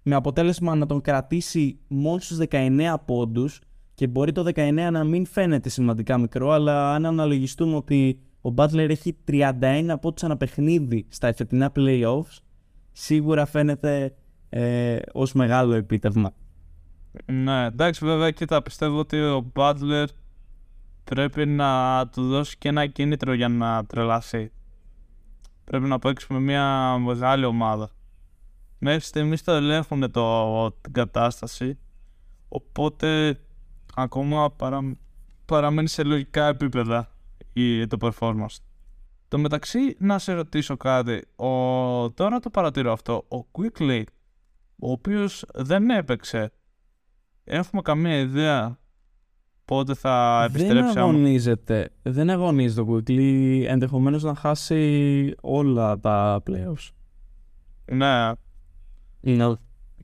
με αποτέλεσμα να τον κρατήσει μόνο στους δεκαεννέα πόντους, και μπορεί το δεκαεννέα να μην φαίνεται σημαντικά μικρό, αλλά αν αναλογιστούμε ότι ο Butler έχει τριάντα ένα πόντους ανά παιχνίδι στα εφετινά playoffs, σίγουρα φαίνεται ε, ως μεγάλο επίτευγμα. Ναι, εντάξει, βέβαια, και τα πιστεύω ότι ο Butler πρέπει να του δώσει και ένα κίνητρο για να τρελάσει. Πρέπει να παίξει με μια μεγάλη ομάδα. Μέχρι στιγμής το ελέγχουν το, την κατάσταση, οπότε ακόμα παρα, παραμένει σε λογικά επίπεδα η, το performance. Το μεταξύ, να σε ρωτήσω κάτι, ο, τώρα το παρατηρώ αυτό, ο Quickly, ο οποίος δεν έπαιξε, έχουμε καμία ιδέα πότε θα επιστρέψει? Δεν αγωνίζεται, δεν αγωνίζεται ο Quickly, ενδεχομένως να χάσει όλα τα playoffs. Ναι. No.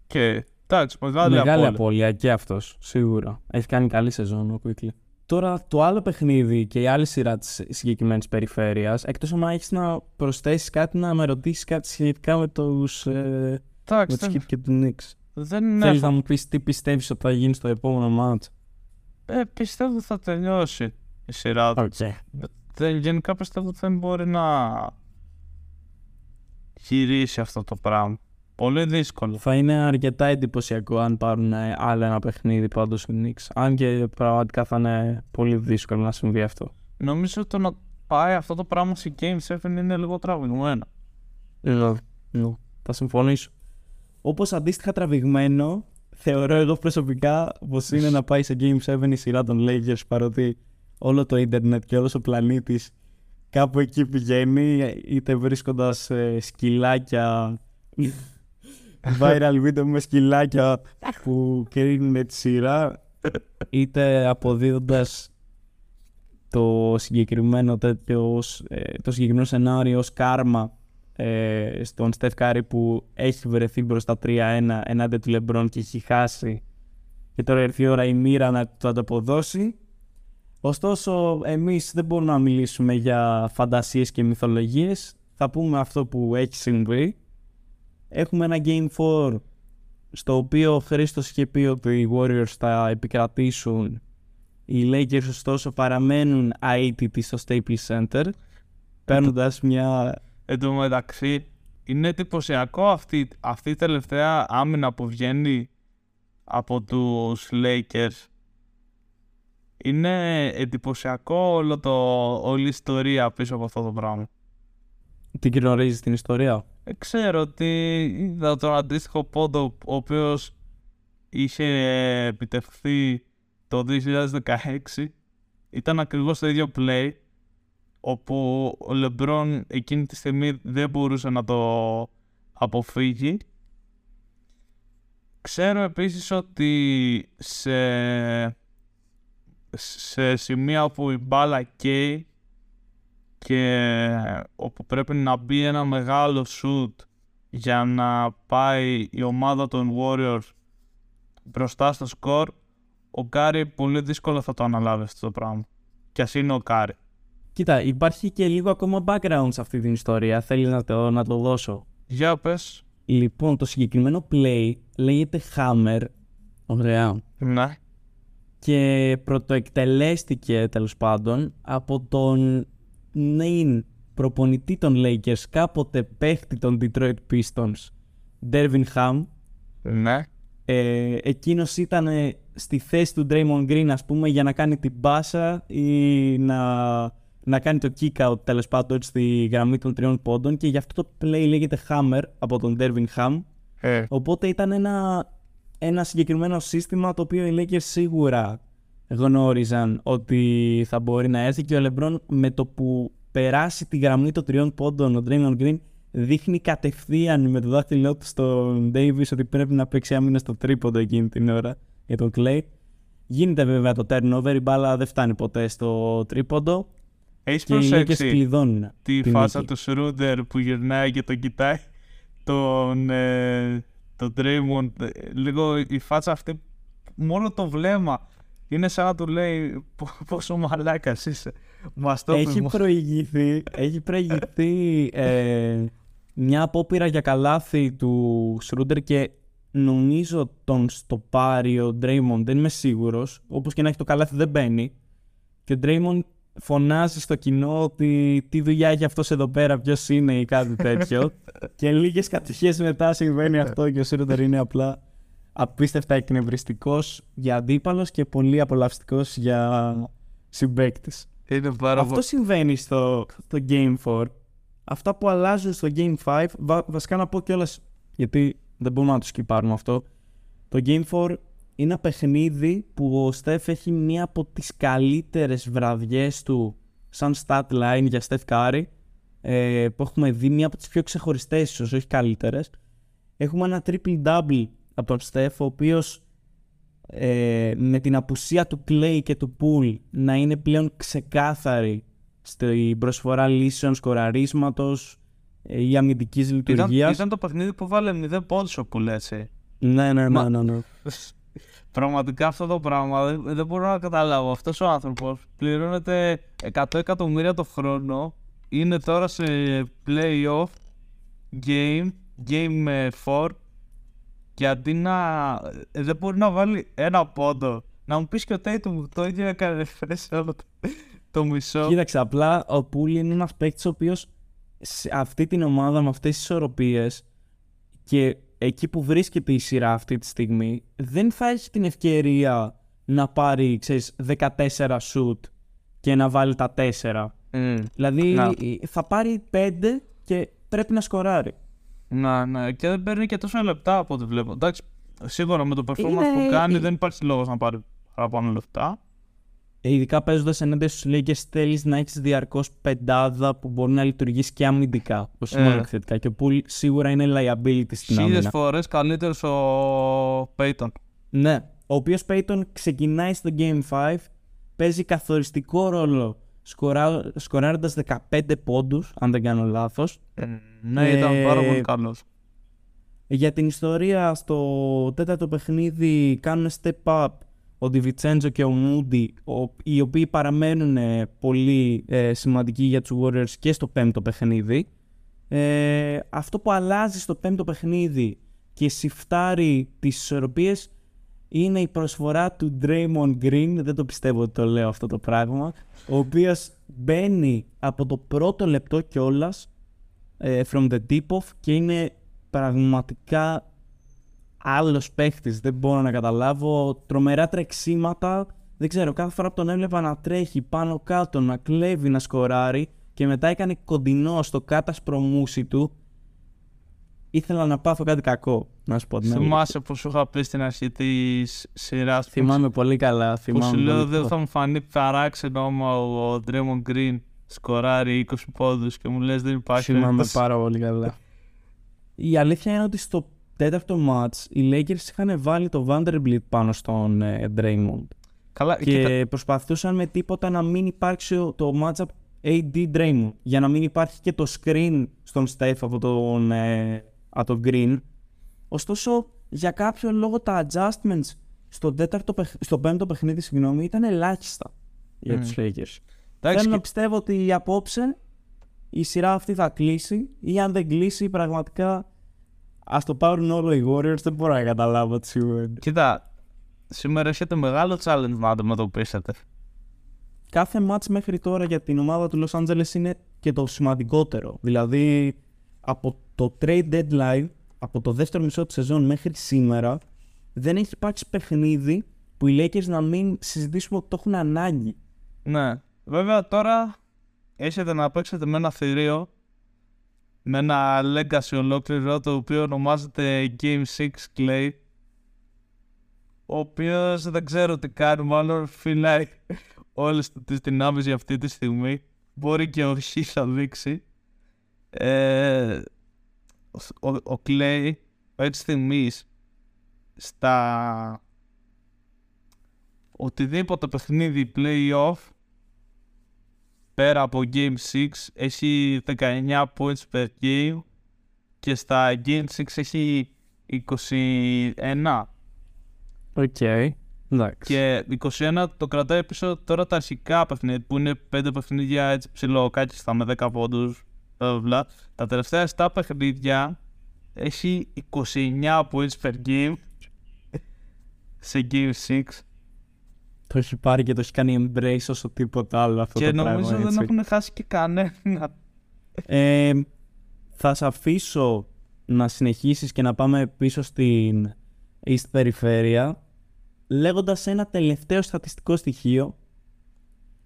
Και εντάξει, μεγάλη, μεγάλη απώλεια και αυτός, σίγουρα. Έχει κάνει καλή σεζόν ο Quickly. Τώρα το άλλο παιχνίδι και η άλλη σειρά της συγκεκριμένης περιφέρειας, εκτός αν έχεις να προσθέσεις κάτι, να με ρωτήσεις κάτι σχετικά με τους ε, Tax, με τους Heat και τους Knicks. Θέλεις έχω... να μου πεις τι πιστεύεις ότι θα γίνει στο επόμενο match? Ε, πιστεύω θα τελειώσει η σειρά του. Okay. Γενικά πιστεύω ότι δεν μπορεί να χειρίσει αυτό το πράγμα. Πολύ δύσκολο. Θα είναι αρκετά εντυπωσιακό αν πάρουν άλλο ένα παιχνίδι πάντως οι Knicks. Αν και πραγματικά θα είναι πολύ δύσκολο να συμβεί αυτό. Νομίζω ότι το να πάει αυτό το πράγμα σε Game επτά είναι λίγο τραβηγμένο. Λίγο. Λίγο. Θα συμφωνήσω. Όπως αντίστοιχα τραβηγμένο, θεωρώ εγώ προσωπικά πως είναι να πάει σε Game επτά η σειρά των Lakers, παρότι όλο το ίντερνετ και όλος ο πλανήτης κάπου εκεί πηγαίνει, είτε βρίσκοντας ε, σκυλάκια. Viral βίντεο με σκυλάκια που κρίνουν τη σειρά, είτε αποδίδοντας το συγκεκριμένο, τέτοιο, το συγκεκριμένο σενάριο ως κάρμα ε, στον Steph Curry που έχει βρεθεί μπροστά τρία ένα ενάντια του LeBron και έχει χάσει, και τώρα έρθει η ώρα η μοίρα να το ανταποδώσει. Ωστόσο εμείς δεν μπορούμε να μιλήσουμε για φαντασίες και μυθολογίες, θα πούμε αυτό που έχει συμβεί. Έχουμε ένα Game φορ στο οποίο ο Χρήστος είχε πει ότι οι Warriors θα επικρατήσουν. Οι Lakers ωστόσο παραμένουν αίτητοι στο Staples Center, παίρνοντας μια... Εν τω μεταξύ, είναι εντυπωσιακό αυτή, αυτή η τελευταία άμυνα που βγαίνει από τους Lakers. Είναι εντυπωσιακό όλο το, όλη η ιστορία πίσω από αυτό το πράγμα. Την γνωρίζεις την ιστορία? Ξέρω ότι είδα τον αντίστοιχο πόντο ο οποίος είχε επιτευχθεί το δύο χιλιάδες δεκαέξι. Ήταν ακριβώς το ίδιο play, όπου ο Λεμπρόν εκείνη τη στιγμή δεν μπορούσε να το αποφύγει. Ξέρω επίσης ότι σε, σε σημεία όπου η μπάλα καίει και όπου πρέπει να μπει ένα μεγάλο shoot για να πάει η ομάδα των Warriors μπροστά στο σκορ, ο Κάρι πολύ δύσκολα θα το αναλάβει αυτό το πράγμα. Κι ας είναι ο Κάρι. Κοίτα, υπάρχει και λίγο ακόμα background σε αυτή την ιστορία. Θέλει να το, να το δώσω. Για πες. Λοιπόν, το συγκεκριμένο play λέγεται Hammer. Ωραία. Ναι. Και πρωτοεκτελέστηκε τέλος πάντων από τον νέην προπονητή των Lakers, κάποτε παίχτη των Detroit Pistons, Darvin Ham. Ναι. Ε, εκείνος ήταν στη θέση του Draymond Green, ας πούμε, για να κάνει την μπάσα ή να, να κάνει το kick out, τέλος πάντων, στη γραμμή των τριών πόντων, και γι' αυτό το play λέγεται Hammer από τον Darvin Ham. Ε. Οπότε ήταν ένα, ένα συγκεκριμένο σύστημα το οποίο οι Lakers σίγουρα γνώριζαν ότι θα μπορεί να έρθει, και ο LeBron με το που περάσει τη γραμμή των τριών πόντων ο Draymond Green δείχνει κατευθείαν με το δάχτυλό του στον Davis ότι πρέπει να παίξει άμυνα στο τρίποντο εκείνη την ώρα για τον Clay. Γίνεται βέβαια το turnover, η μπάλα δεν φτάνει ποτέ στο τρίποντο. Έχεις προσέξει τη φάσα του Schroeder που γυρνάει και τον κοιτάει τον, ε, τον Draymond? Λίγο η φάτσα αυτή, μόνο το βλέμμα, είναι σαν να του λέει πόσο μαλάκας είσαι. Μας το έχει προηγηθεί, έχει προηγηθεί ε, μια απόπειρα για καλάθι του Schroeder και νομίζω τον στοπάρει ο Draymond, δεν είμαι σίγουρος. Όπως και να έχει, το καλάθι δεν μπαίνει. Και ο Draymond φωνάζει στο κοινό ότι τι δουλειά έχει αυτός εδώ πέρα, ποιος είναι ή κάτι τέτοιο. Και λίγες κατοικίες μετά συμβαίνει αυτό και ο Schroeder είναι απλά απίστευτα εκνευριστικός για αντίπαλος και πολύ απολαυστικός για συμπαίκτης. Αυτό συμβαίνει στο, στο Game φορ. Αυτά που αλλάζουν στο Game φάιβ, βα, βασικά να πω κιόλας, γιατί δεν μπορούμε να το σκυπάρουμε αυτό. Το Game φορ είναι ένα παιχνίδι που ο Steph έχει μία από τις καλύτερες βραδιές του σαν stat line για Steph Curry, ε, που έχουμε δει, μία από τις πιο ξεχωριστές, ίσως όχι καλύτερες. Έχουμε ένα triple-double από τον Steph, ο οποίος ε, με την απουσία του Clay και του Poole να είναι πλέον ξεκάθαρη στην προσφορά λύσεων, σκοραρίσματος ε, ή αμυντικής λειτουργίας. Ήταν, ήταν το παιχνίδι που βάλε μηδέν πόντους ο Poole, έτσι. Ναι, ναι, ναι, ναι, ναι. Πραγματικά αυτό το πράγμα δεν, δεν μπορώ να καταλάβω. Αυτός ο άνθρωπος πληρώνεται εκατό εκατομμύρια το χρόνο, είναι τώρα σε play-off game, game φορ, και αντί να... δεν μπορεί να βάλει ένα πόντο. Να μου πεις και ο Tatum το ίδιο έκανε, φρέσε όλο το, το μισό. Κοίταξε, απλά ο Poole είναι ένας παίκτης ο οποίος σε αυτή την ομάδα με αυτές τις ισορροπίες και εκεί που βρίσκεται η σειρά αυτή τη στιγμή δεν θα έχει την ευκαιρία να πάρει, ξέρεις, δεκατέσσερα σουτ και να βάλει τα τέσσερα. Mm. Δηλαδή να. θα πάρει πέντε και πρέπει να σκοράρει. Να, ναι, και δεν παίρνει και τόσα λεπτά από ό,τι βλέπω. Εντάξει, σίγουρα με το performance είναι... που κάνει δεν υπάρχει λόγος να πάρει παραπάνω λεπτά. Ειδικά παίζοντας ενάντια στους Lakers, θέλεις να έχεις διαρκώς πεντάδα που μπορεί να λειτουργήσει και αμυντικά, όχι μόνο επιθετικά. Και ο Poole σίγουρα είναι liability στην άμυνα. Χίλιες φορές καλύτερος ο Payton. Ναι, ο οποίος Payton ξεκινάει στο Game φάιβ, παίζει καθοριστικό ρόλο, σκορά... σκοράροντας δεκαπέντε πόντους, αν δεν κάνω λάθος. Ε, ναι, ε, ήταν πάρα πολύ καλός. Για την ιστορία, στο τέταρτο παιχνίδι κάνουν step-up ο Ντιβιτσέντζο και ο Moody, οι οποίοι παραμένουν πολύ ε, σημαντικοί για τους Warriors και στο πέμπτο παιχνίδι. Ε, αυτό που αλλάζει στο πέμπτο παιχνίδι και σιφτάρει τις ισορροπίες είναι η προσφορά του Draymond Green. Δεν το πιστεύω ότι το λέω αυτό το πράγμα. Ο οποίος μπαίνει από το πρώτο λεπτό κιόλας, ε, from the tip-off, και είναι πραγματικά... άλλος παίχτης, δεν μπορώ να καταλάβω. Τρομερά τρεξίματα. Δεν ξέρω, κάθε φορά που τον έβλεπα να τρέχει πάνω κάτω, να κλέβει, να σκοράρει. Και μετά έκανε κοντινό στο κάτασπρο μούσι του. ήθελα να πάθω κάτι κακό, να σου πω. Θυμάσαι πως σου είχα πει στην αρχή της σειράς. Θυμάμαι πως... πολύ καλά. Θυμάμαι που σου λέω δεν θα μου φανεί παράξενο άμα ο Draymond Green σκοράρει είκοσι πόντους και μου λες δεν υπάρχει. Θυμάμαι πάρα πολύ καλά. Η αλήθεια είναι ότι στο τέταρτο μάτς οι Lakers είχαν βάλει το Vanderbilt πάνω στον ε, Draymond. Καλά, και κοίτα... προσπαθούσαν με τίποτα να μην υπάρξει το matchup έι ντι Draymond, για να μην υπάρχει και το screen στον Steph από τον, ε, από τον Green. Ωστόσο, για κάποιο λόγο τα adjustments στο, τέταρτο, στο πέμπτο παιχνίδι συγγνώμη, ήταν ελάχιστα για mm. τους Lakers. Θέλω να πιστεύω ότι απόψε η σειρά αυτή θα κλείσει, ή αν δεν κλείσει πραγματικά ας το πάρουν όλο οι Warriors, δεν μπορώ να καταλάβω τι συμβαίνει. Κοίτα, σήμερα έχετε μεγάλο challenge να αντιμετωπίσετε. Κάθε match μέχρι τώρα για την ομάδα του Los Angeles είναι και το σημαντικότερο. Δηλαδή, από το trade deadline, από το δεύτερο μισό της σεζόν μέχρι σήμερα, δεν έχει υπάρξει παιχνίδι που οι Lakers να μην συζητήσουμε ότι το έχουν ανάγκη. Ναι, βέβαια τώρα έχετε να παίξετε με ένα θηρίο, με ένα legacy ολόκληρο, το οποίο ονομάζεται Game έξι Clay, ο οποίος δεν ξέρω τι κάνει, μάλλον φυλάει όλες τις δυνάμεις για αυτή τη στιγμή, μπορεί και όχι, θα δείξει. Ε, ο, ο Clay έτσι στιγμής στα οτιδήποτε παιχνίδι play-off πέρα από Game έξι έχει δεκαεννιά points per game και στα Game έξι έχει είκοσι ένα. Οκ. Okay. Και είκοσι ένα το κρατάει πίσω τώρα τα αρχικά παιχνίδια που είναι πέντε παιχνίδια έτσι ψιλοκάκιστα με δέκα πόντους. Τα τελευταία επτά παιχνίδια έχει είκοσι εννιά points per game σε Game έξι. Το έχει πάρει και το έχει κάνει embrace όσο τίποτα άλλο αυτό και το πράγμα. Και νομίζω δεν έχουν χάσει και κανένα. Ε, θα σε αφήσω να συνεχίσεις και να πάμε πίσω στην East περιφέρεια, λέγοντας ένα τελευταίο στατιστικό στοιχείο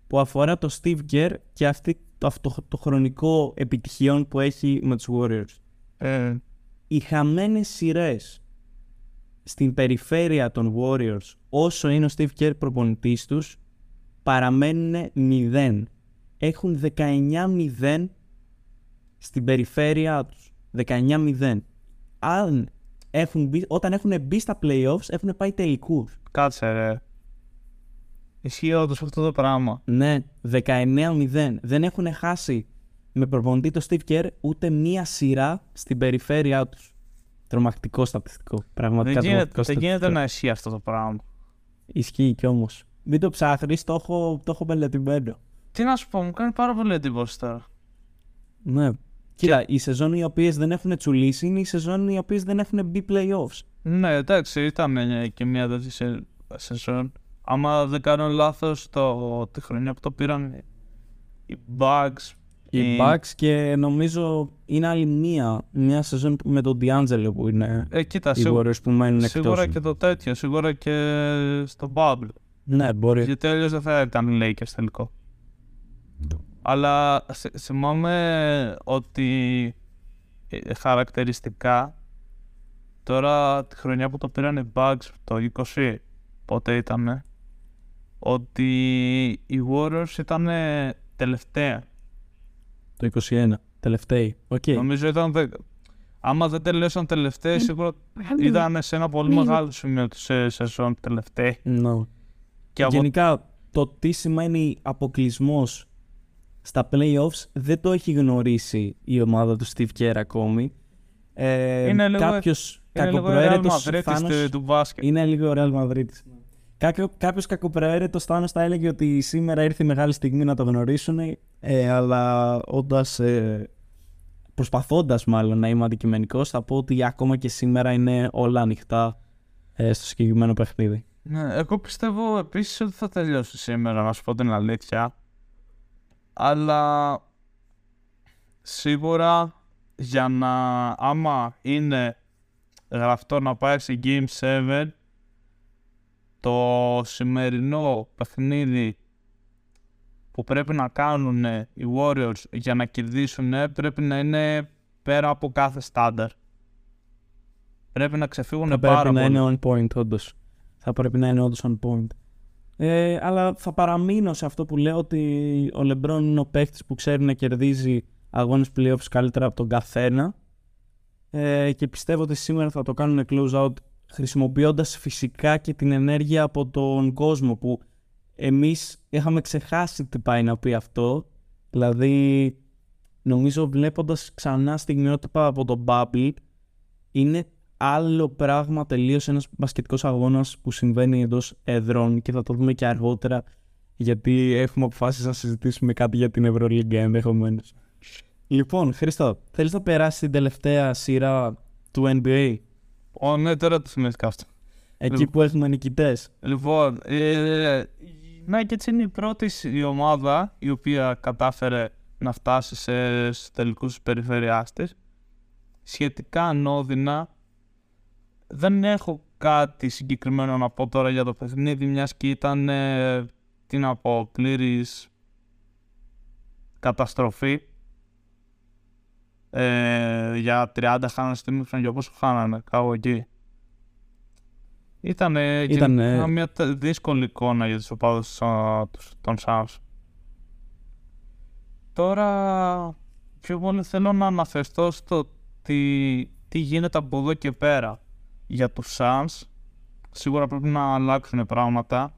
που αφορά το Steve Kerr και αυτή, το, αυτό το χρονικό επιτυχιών που έχει με τους Warriors. Ε. Οι χαμένες σειρές στην περιφέρεια των Warriors όσο είναι ο Steve Kerr προπονητής τους παραμένουν μηδέν. Έχουν δεκαεννιά μηδέν στην περιφέρεια τους. δεκαεννιά μηδέν. Αν έχουν μπει, όταν έχουν μπει στα playoffs έχουν πάει τελικούς. Κάτσε ρε. Ισχύει όντως αυτό το πράγμα. Ναι, δεκαεννιά μηδέν. Δεν έχουν χάσει με προπονητή το Steve Kerr ούτε μία σειρά στην περιφέρειά τους. Τρομακτικό στατιστικό. Πραγματικά δεν γίνεται, δεν γίνεται να ισχύει αυτό το πράγμα. Ισχύει κι όμως. Μην το ψάχνεις, το έχω, το έχω μελετημένο. Τι να σου πω, μου κάνει πάρα πολύ εντύπωση τώρα. Ναι. Κοίτα, και... οι σεζόν οι οποίες δεν έχουν τσουλήσει είναι οι σεζόν οι οποίες δεν έχουν μπει playoffs. Ναι, εντάξει, ήταν και μια τέτοια σε... σεζόν. Άμα δεν κάνω λάθος, το... τη χρονιά που το πήραν οι Bucks. Οι η... Bucks και νομίζω είναι άλλη μία, μία σεζόν με τον D'Angelo που είναι ε, κοίτα, οι σίγου... Warriors που μένουν εκτός. Σίγουρα και το τέτοιο, σίγουρα και στο Bubble. Ναι, μπορεί. Γιατί αλλιώς δεν θα ήταν οι Lakers τελικό. Αλλά θυμάμαι ότι ε, χαρακτηριστικά τώρα τη χρονιά που το πήραν οι Bucks, το είκοσι, πότε ήτανε, ότι οι Warriors ήταν τελευταία. Το είκοσι ένα, τελευταίοι. Okay. Νομίζω ήταν δέκα. Άμα δεν τελειώσαν τελευταίοι, σίγουρα ήταν σε ένα πολύ μεγάλο σημείο της σεζόν τελευταίοι. No. Και από... Γενικά, το τι σημαίνει αποκλεισμός στα playoffs δεν το έχει γνωρίσει η ομάδα του Steve Kerr ακόμη. Ε, είναι λίγο, κάποιος είναι κακοπροαίρετος Θάνος... του μπάσκετ. Είναι λίγο ο Real Madrid's. Κάποιο, κάποιος κακοπροαίρετος Θάνος θα έλεγε ότι σήμερα ήρθε η μεγάλη στιγμή να το γνωρίσουν, ε, αλλά όντας, ε, προσπαθώντας μάλλον να είμαι αντικειμενικός, θα πω ότι ακόμα και σήμερα είναι όλα ανοιχτά ε, στο συγκεκριμένο παιχνίδι. Ναι, εγώ πιστεύω επίσης ότι θα τελειώσει σήμερα, να σου πω την αλήθεια. Αλλά σίγουρα για να άμα είναι γραφτό να πάει σε Game επτά, το σημερινό παιχνίδι που πρέπει να κάνουν οι Warriors για να κερδίσουν πρέπει να είναι πέρα από κάθε στάνταρ. Πρέπει να ξεφύγουν θα πάρα πολύ. Πρέπει να είναι on point, όντως. Θα πρέπει να είναι όντως on point. Ε, αλλά θα παραμείνω σε αυτό που λέω ότι ο LeBron είναι ο παίκτης που ξέρει να κερδίζει αγώνες playoffs καλύτερα από τον καθένα. Ε, και πιστεύω ότι σήμερα θα το κάνουν close out χρησιμοποιώντας φυσικά και την ενέργεια από τον κόσμο που εμείς είχαμε ξεχάσει τι πάει να πει αυτό. Δηλαδή, νομίζω βλέποντας ξανά στιγμιότυπα από τον Bubble, είναι άλλο πράγμα τελείως ένας μπασκετικός αγώνας που συμβαίνει εντός εδρών και θα το δούμε και αργότερα, γιατί έχουμε αποφάσει να συζητήσουμε κάτι για την Ευρωλίγκα ενδεχομένως. Λοιπόν, Χρήστο, θέλεις να περάσεις την τελευταία σειρά του N B A? Ω, ναι, τώρα το θυμήθηκα αυτό. Εκεί λοιπόν, που έχουμε νικητές. Λοιπόν, ε, ναι, και έτσι είναι η πρώτη η ομάδα η οποία κατάφερε να φτάσει σε, στους τελικούς περιφερειάστες. Σχετικά ανώδυνα, δεν έχω κάτι συγκεκριμένο να πω τώρα για το παιχνίδι, μιας και ήταν, ε, τι να πω, πλήρης καταστροφή. Ε, για τριάντα χάνανε στο μήχρονο, για πόσο χάνανε, κάπου εκεί. Ήταν ε, ε... μια δύσκολη εικόνα για τους οπαδούς των Suns. Τώρα, πιο πολύ θέλω να αναφερθώ στο τι, τι γίνεται από εδώ και πέρα. Για τους Suns, σίγουρα πρέπει να αλλάξουν πράγματα.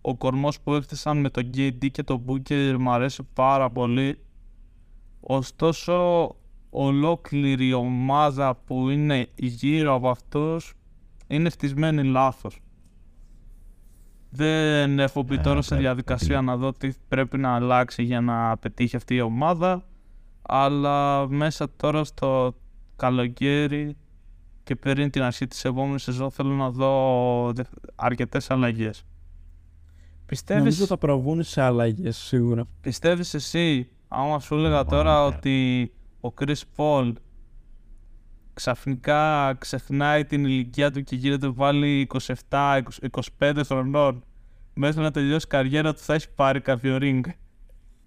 Ο κορμός που έφτιασαν με τον κέι ντι και τον Booker μου αρέσει πάρα πολύ. Ωστόσο, ολόκληρη ομάδα που είναι γύρω από αυτούς είναι φτισμένη λάθος. Δεν έχω μπει τώρα σε διαδικασία να δω τι πρέπει να αλλάξει για να πετύχει αυτή η ομάδα, αλλά μέσα τώρα στο καλοκαίρι και πριν την αρχή της επόμενης σεζόν θέλω να δω αρκετές αλλαγές. Πιστεύεις... Νομίζω θα προβούν σε αλλαγές σίγουρα. Πιστεύεις εσύ, άμα σου έλεγα τώρα ότι ο Chris Paul ξαφνικά ξεχνάει την ηλικία του και γίνεται βάλει είκοσι επτά είκοσι πέντε χρονών, μέσα να τελειώσει καριέρα του θα έχει πάρει κάποιο ring?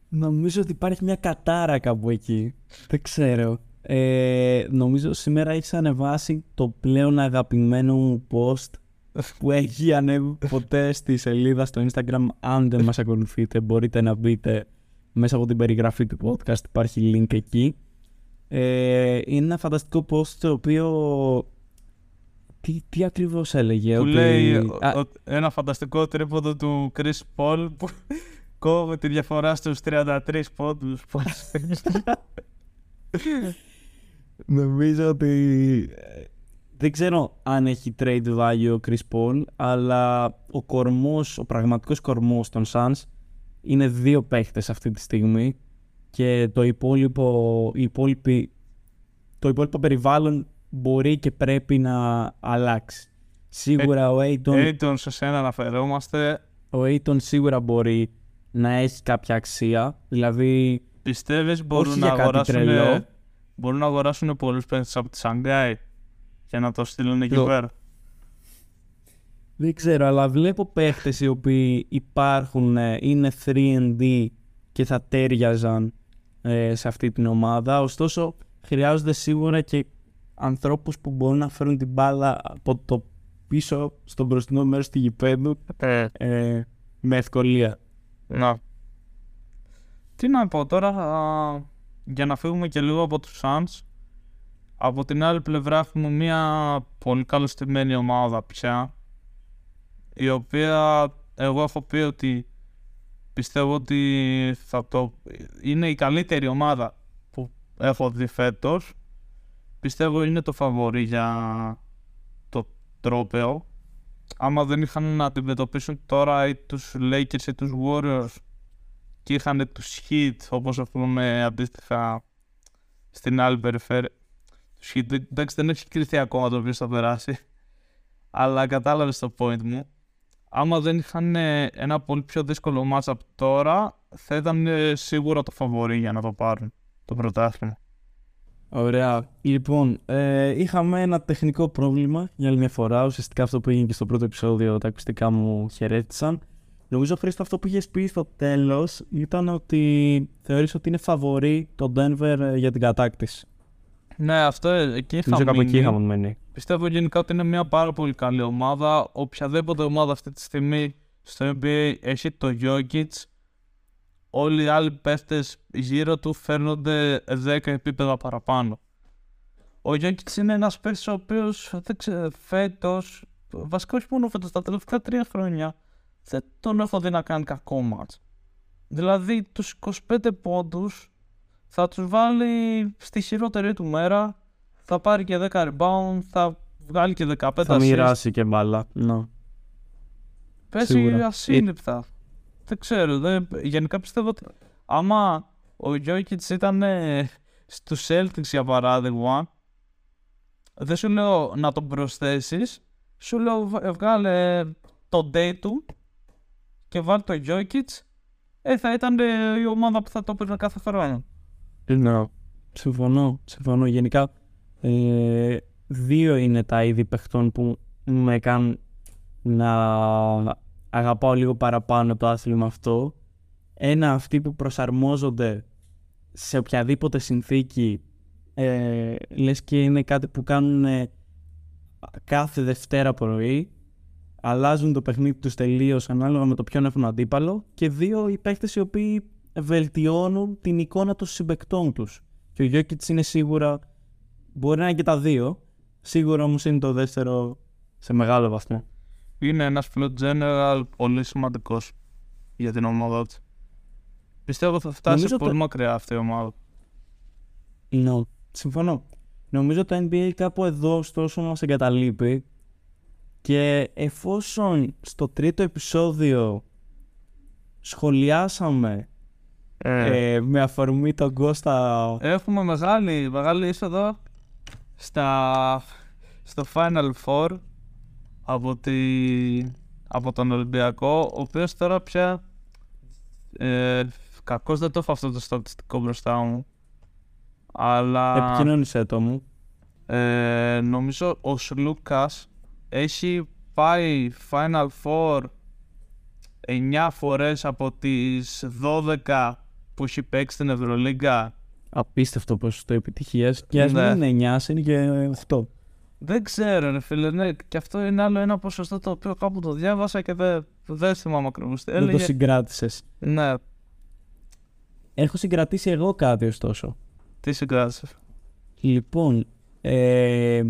Νομίζω ότι υπάρχει μια κατάρα κάπου εκεί. Δεν ξέρω. Ε, νομίζω σήμερα έχεις ανεβάσει το πλέον αγαπημένο μου post που έχει ανέβει ποτέ στη σελίδα στο Instagram. Αν δεν μας ακολουθείτε, μπορείτε να μπείτε μέσα από την περιγραφή του podcast, υπάρχει link εκεί. Ε, είναι ένα φανταστικό post το οποίο... Τι, τι ακριβώς έλεγε? Που ότι... λέει Α... ένα φανταστικό τρίποδο του Chris Paul που κόβει τη διαφορά στους τριάντα τρεις πόντους. Νομίζω ότι δεν ξέρω αν έχει trade value ο Chris Paul, αλλά ο κορμός, ο πραγματικός κορμός των Suns είναι δύο παίχτες αυτή τη στιγμή και το υπόλοιπο, υπόλοιπη, το υπόλοιπο περιβάλλον μπορεί και πρέπει να αλλάξει. Σίγουρα ε, ο Aiton, Aiton σε σένα αναφερόμαστε. Ο Aiton σίγουρα μπορεί να έχει κάποια αξία, δηλαδή... Πιστεύεις μπορούν να, αγοράσουν, μπορούν να αγοράσουν πολλούς παίκτες από τη Σανγκάη και να το στείλουν εκεί πέρα? Δεν ξέρω, αλλά βλέπω παίκτες οι οποίοι υπάρχουν, είναι θρι εν ντι και θα τέριαζαν ε, σε αυτή την ομάδα. Ωστόσο, χρειάζονται σίγουρα και ανθρώπους που μπορούν να φέρουν την μπάλα από το πίσω στον μπροστινό μέρος του γηπέδου ε. Ε, με ευκολία. Να. Τι να πω τώρα, α, για να φύγουμε και λίγο από τους Suns. Από την άλλη πλευρά έχουμε μια πολύ καλωστημένη ομάδα πια, η οποία εγώ έχω πει ότι πιστεύω ότι θα το... είναι η καλύτερη ομάδα που έχω δει φέτος. Πιστεύω είναι το φαβορί για το τρόπαιο. Άμα δεν είχαν να αντιμετωπίσουν τώρα ή τους Lakers ή τους Warriors και είχαν τους Heat, όπως πούμε αντίστοιχα στην άλλη περιφέρεια. Τους Heat, εντάξει, δεν έχει κρυθεί ακόμα το ποιος θα περάσει, αλλά κατάλαβες το point μου. Άμα δεν είχαν ένα πολύ πιο δύσκολο match-up τώρα, θα ήταν σίγουρα το φαβορί για να το πάρουν το πρωτάθλημα. Ωραία. Λοιπόν, ε, είχαμε ένα τεχνικό πρόβλημα για άλλη μια φορά. Ουσιαστικά αυτό που έγινε και στο πρώτο επεισόδιο, τα ακουστικά μου χαιρέτησαν. Νομίζω, Χρήστο, αυτό που είχες πει στο τέλος ήταν ότι θεωρείς ότι είναι φαβορί το Denver για την κατάκτηση. Ναι, αυτό εκεί θα μείνει. Εκεί θα μείνει. Πιστεύω γενικά ότι είναι μια πάρα πολύ καλή ομάδα. Οποιαδήποτε ομάδα αυτή τη στιγμή στο N B A έχει το Jokic. Όλοι οι άλλοι παίχτες γύρω του φέρνονται δέκα επίπεδα παραπάνω. Ο Jokic είναι ένας παίχτης ο οποίος φέτος, βασικά όχι μόνο φέτος, τα τελευταία τρία χρόνια δεν τον έχω δει να κάνει κακό μάτς. Δηλαδή τους είκοσι πέντε πόντους θα τους βάλει στη χειρότερη του μέρα, θα πάρει και δέκα rebound, θα βγάλει και δεκαπέντε assists. Θα μοιράσει και μπάλα. No. Παίζει ασύλληπτα. It... Δεν ξέρω, δε... γενικά πιστεύω ότι άμα ο Jokic ήταν ε, στους Celtics για παράδειγμα, δεν σου λέω να τον προσθέσεις, σου λέω βγάλε το day του και βάλει το Jokic, ε, θα ήταν ε, η ομάδα που θα το έπαιρνε κάθε φορά. Ναι, συμφωνώ, συμφωνώ. Γενικά ε, δύο είναι τα είδη παιχτών που με κάνουν να αγαπάω λίγο παραπάνω από το άθλημα αυτό. Ένα, αυτοί που προσαρμόζονται σε οποιαδήποτε συνθήκη, ε, λες και είναι κάτι που κάνουν ε, κάθε Δευτέρα πρωί, αλλάζουν το παιχνίδι τους τελείως ανάλογα με το ποιον έχουν αντίπαλο. Και δύο, οι παίχτες οι οποίοι βελτιώνουν την εικόνα των συμπαικτών τους. Και ο Γιόκιτς είναι σίγουρα, μπορεί να είναι και τα δύο, σίγουρα όμως είναι το δεύτερο σε μεγάλο βαθμό. Είναι ένας flow general πολύ σημαντικός για την ομάδα του. Πιστεύω θα φτάσει νομίζω πολύ το... μακριά αυτή η ομάδα. No, συμφωνώ. Νομίζω το N B A κάπου εδώ ωστόσο μας εγκαταλείπει. Και εφόσον στο τρίτο επεισόδιο σχολιάσαμε ε. Ε, με αφορμή τον Κώστα... Έχουμε μεγάλη, μεγάλη είσοδο στα, στο Final Four από, τη, από τον Ολυμπιακό, ο οποίος τώρα πια... Ε, κακώς δεν το έχω αυτό το στατιστικό μπροστά μου, αλλά... Επικοινώνησέ το μου. Ε, νομίζω ο Σλούκας έχει πάει Final Four εννιά φορές από τις δώδεκα που έχει παίξει στην Ευρωλίγκα. Απίστευτο ποσοστό επιτυχίας. Και ας ναι. μην είναι εννιά, είναι και οκτώ. Δεν ξέρω ρε φίλε, ναι. Και αυτό είναι άλλο ένα ποσοστό το οποίο κάπου το διάβασα και δεν δε θυμάμαι ακριβώς. Δεν έλεγε... το συγκράτησες. Ναι. Έχω συγκρατήσει εγώ κάτι ωστόσο. Τι συγκράτησες? Λοιπόν, ε,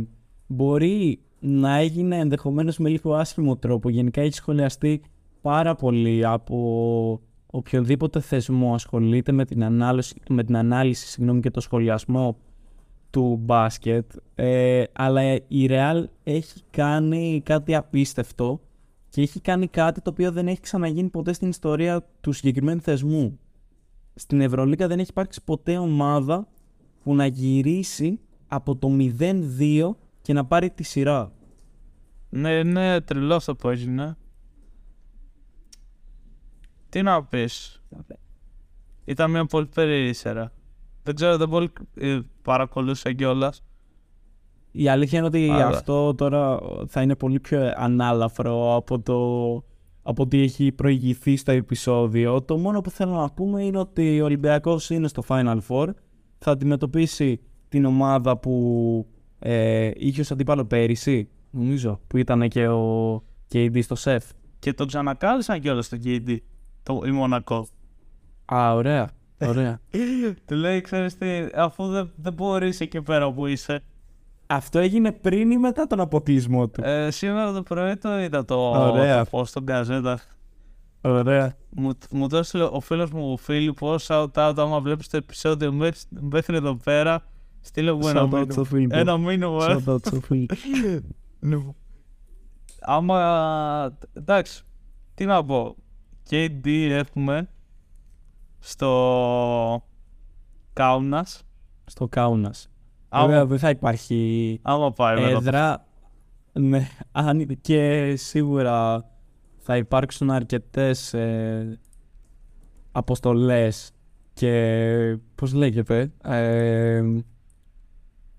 μπορεί να έγινε ενδεχομένως με λίγο άσχημο τρόπο. Γενικά έχει σχολιαστεί πάρα πολύ από οποιοδήποτε θεσμό ασχολείται με την ανάλυση, με την ανάλυση συγγνώμη, και το σχολιασμό του μπάσκετ, ε, αλλά η Real έχει κάνει κάτι απίστευτο και έχει κάνει κάτι το οποίο δεν έχει ξαναγίνει ποτέ στην ιστορία του συγκεκριμένου θεσμού. Στην Ευρωλίγκα δεν έχει υπάρξει ποτέ ομάδα που να γυρίσει από το μηδέν δύο και να πάρει τη σειρά. Ναι, ναι, τρελό αυτό έγινε. Τι να πεις, ήταν μια πολύ περίεργη σειρά. Δεν ξέρω, δεν πολύ παρακολούσα κιόλας. Η αλήθεια είναι ότι Άρα. αυτό τώρα θα είναι πολύ πιο ανάλαφρο από το από ότι έχει προηγηθεί στο επεισόδιο. Το μόνο που θέλω να πούμε είναι ότι ο Ολυμπιακός είναι στο Final Four. Θα αντιμετωπίσει την ομάδα που ε, είχε ως αντίπαλο πέρυσι, νομίζω, που ήταν και ο κέι ντι στο σεφ. Και τον ξανακάλεσαν κιόλας τον κέι ντι, το, η Μονακό. Α, ωραία. Ωραία. Του λέει, ξέρεις τι, αφού δεν δε μπορείς εκεί πέρα που είσαι. Αυτό έγινε πριν ή μετά τον αποκλεισμό του? Ε, σήμερα το πρωί το είδα το πώς τον καζέτα. Ωραία. Μου, μου το έστειλε ο φίλος μου ο Φίλιππος, shout out, άμα βλέπεις το επεισόδιο μέχρι εδώ πέρα, στείλε μου ένα μήνυμα. Ένα μήνυμα. Shout out στο Φίλιππο. Άμα, εντάξει, τι να πω, κέι ντι έχουμε. Στο Κάουνας. Στο Κάουνας. Άμα... Βέβαια δεν θα υπάρχει Άμα πάει έδρα. Ναι, αν... και σίγουρα θα υπάρξουν αρκετές ε... αποστολές και πώς λέγεται ε...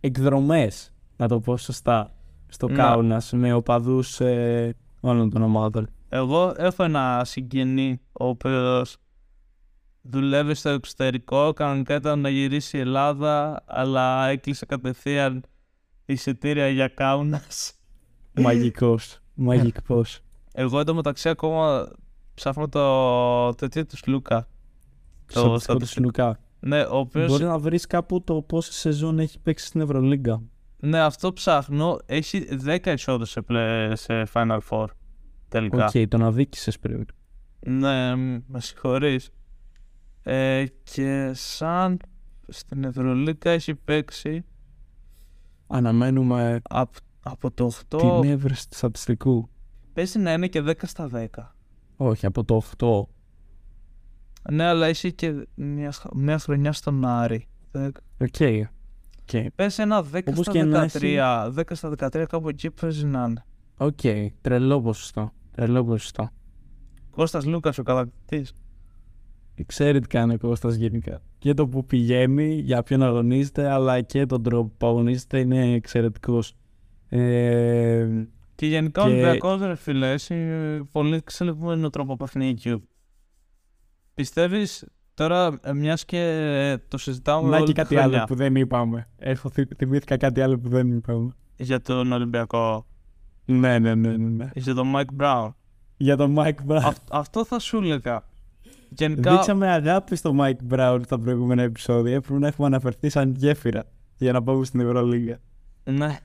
εκδρομές, να το πω σωστά, στο ναι. Κάουνας με οπαδούς ε... όλων των ομάδων. Εγώ έχω ένα συγγενή ο οποίος δουλεύει στο εξωτερικό, κανονικά ήταν να γυρίσει η Ελλάδα, αλλά έκλεισε κατευθείαν εισιτήρια για Κάουνας. Μαγικός, μαγικός. Εγώ εντωμεταξύ ακόμα ψάχνω το τέτοιο του Σλούκα. Το στατιστικό του Σλούκα. Ναι, ο οποίος... Μπορεί να βρεις κάπου το πόση σεζόν έχει παίξει στην Ευρωλίγκα. Ναι, αυτό ψάχνω. Έχει δέκα εισόδους σε, πλε... σε Final Four τελικά. Οκ, okay, τον αδίκησες πριν. Ναι, με συγχωρείς. Ε, και σαν στην Ευρωλίγκα έχει παίξει... Αναμένουμε από, από το οκτώ... την έβρεση του στατιστικού. Πέσει να είναι και δέκα στα δέκα. Όχι, από το οκτώ. Ναι, αλλά είσαι και μια, μια χρονιά στον Άρη. Οκ. Okay. Okay. Παίζει ένα δέκα στα δεκατρία. δέκα στα δεκατρία κάπου εκεί παίζει να είναι. Οκ. Okay. Τρελό ποσοστό. Τρελό ποσοστό. Κώστας Λούκας ο κατακτητής. Ξέρει τι κάνει ο Κώστας γενικά. Και το που πηγαίνει, για ποιον αγωνίζεται, αλλά και τον τρόπο που αγωνίζεται είναι εξαιρετικός. Ε, και γενικά ο και... Ολυμπιακός, ρε φίλε, πολύ ξελευμένο τρόπο παιχνίδιου. Πιστεύεις τώρα, μιας και το συζητάμε όλη τη χρονιά. Να και κάτι χρονιά. Άλλο που δεν είπαμε. Έχω θυμήθηκα κάτι άλλο που δεν είπαμε. Για τον Ολυμπιακό. Ναι, ναι, ναι. ναι. Για τον Mike Brown. Για τον Mike Brown. Α, αυτό θα σου έλεγα. Γενικά... Δείξαμε αγάπη στο Mike Brown στα προηγούμενα επεισόδια. Έπρεπε να έχουμε αναφερθεί σαν γέφυρα για να πάμε στην Ευρωλίγκα. Ναι,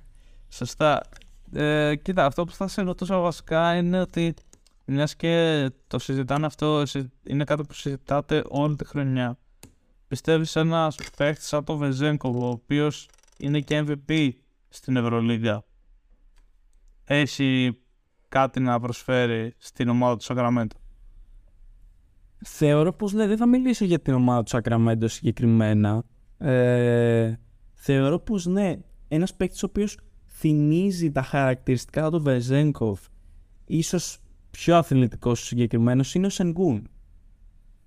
σωστά. Ε, κοίτα, αυτό που θα σε ρωτούσα βασικά είναι ότι μιας και το συζητάνε αυτό, είναι κάτι που συζητάτε όλη τη χρονιά. Πιστεύεις ένας παίχτης σαν τον Βεζένκοβ, ο οποίος είναι και εμ βι πι στην Ευρωλίγκα, έχει κάτι να προσφέρει στην ομάδα του Σακραμέντο? Θεωρώ πως ναι, δεν θα μιλήσω για την ομάδα του Σακραμέντο συγκεκριμένα. Ε, θεωρώ πως ναι, ένας παίκτης ο οποίος θυμίζει τα χαρακτηριστικά του Βεζένκοβ, ίσως πιο αθλητικός συγκεκριμένος, είναι ο Σενγκούν.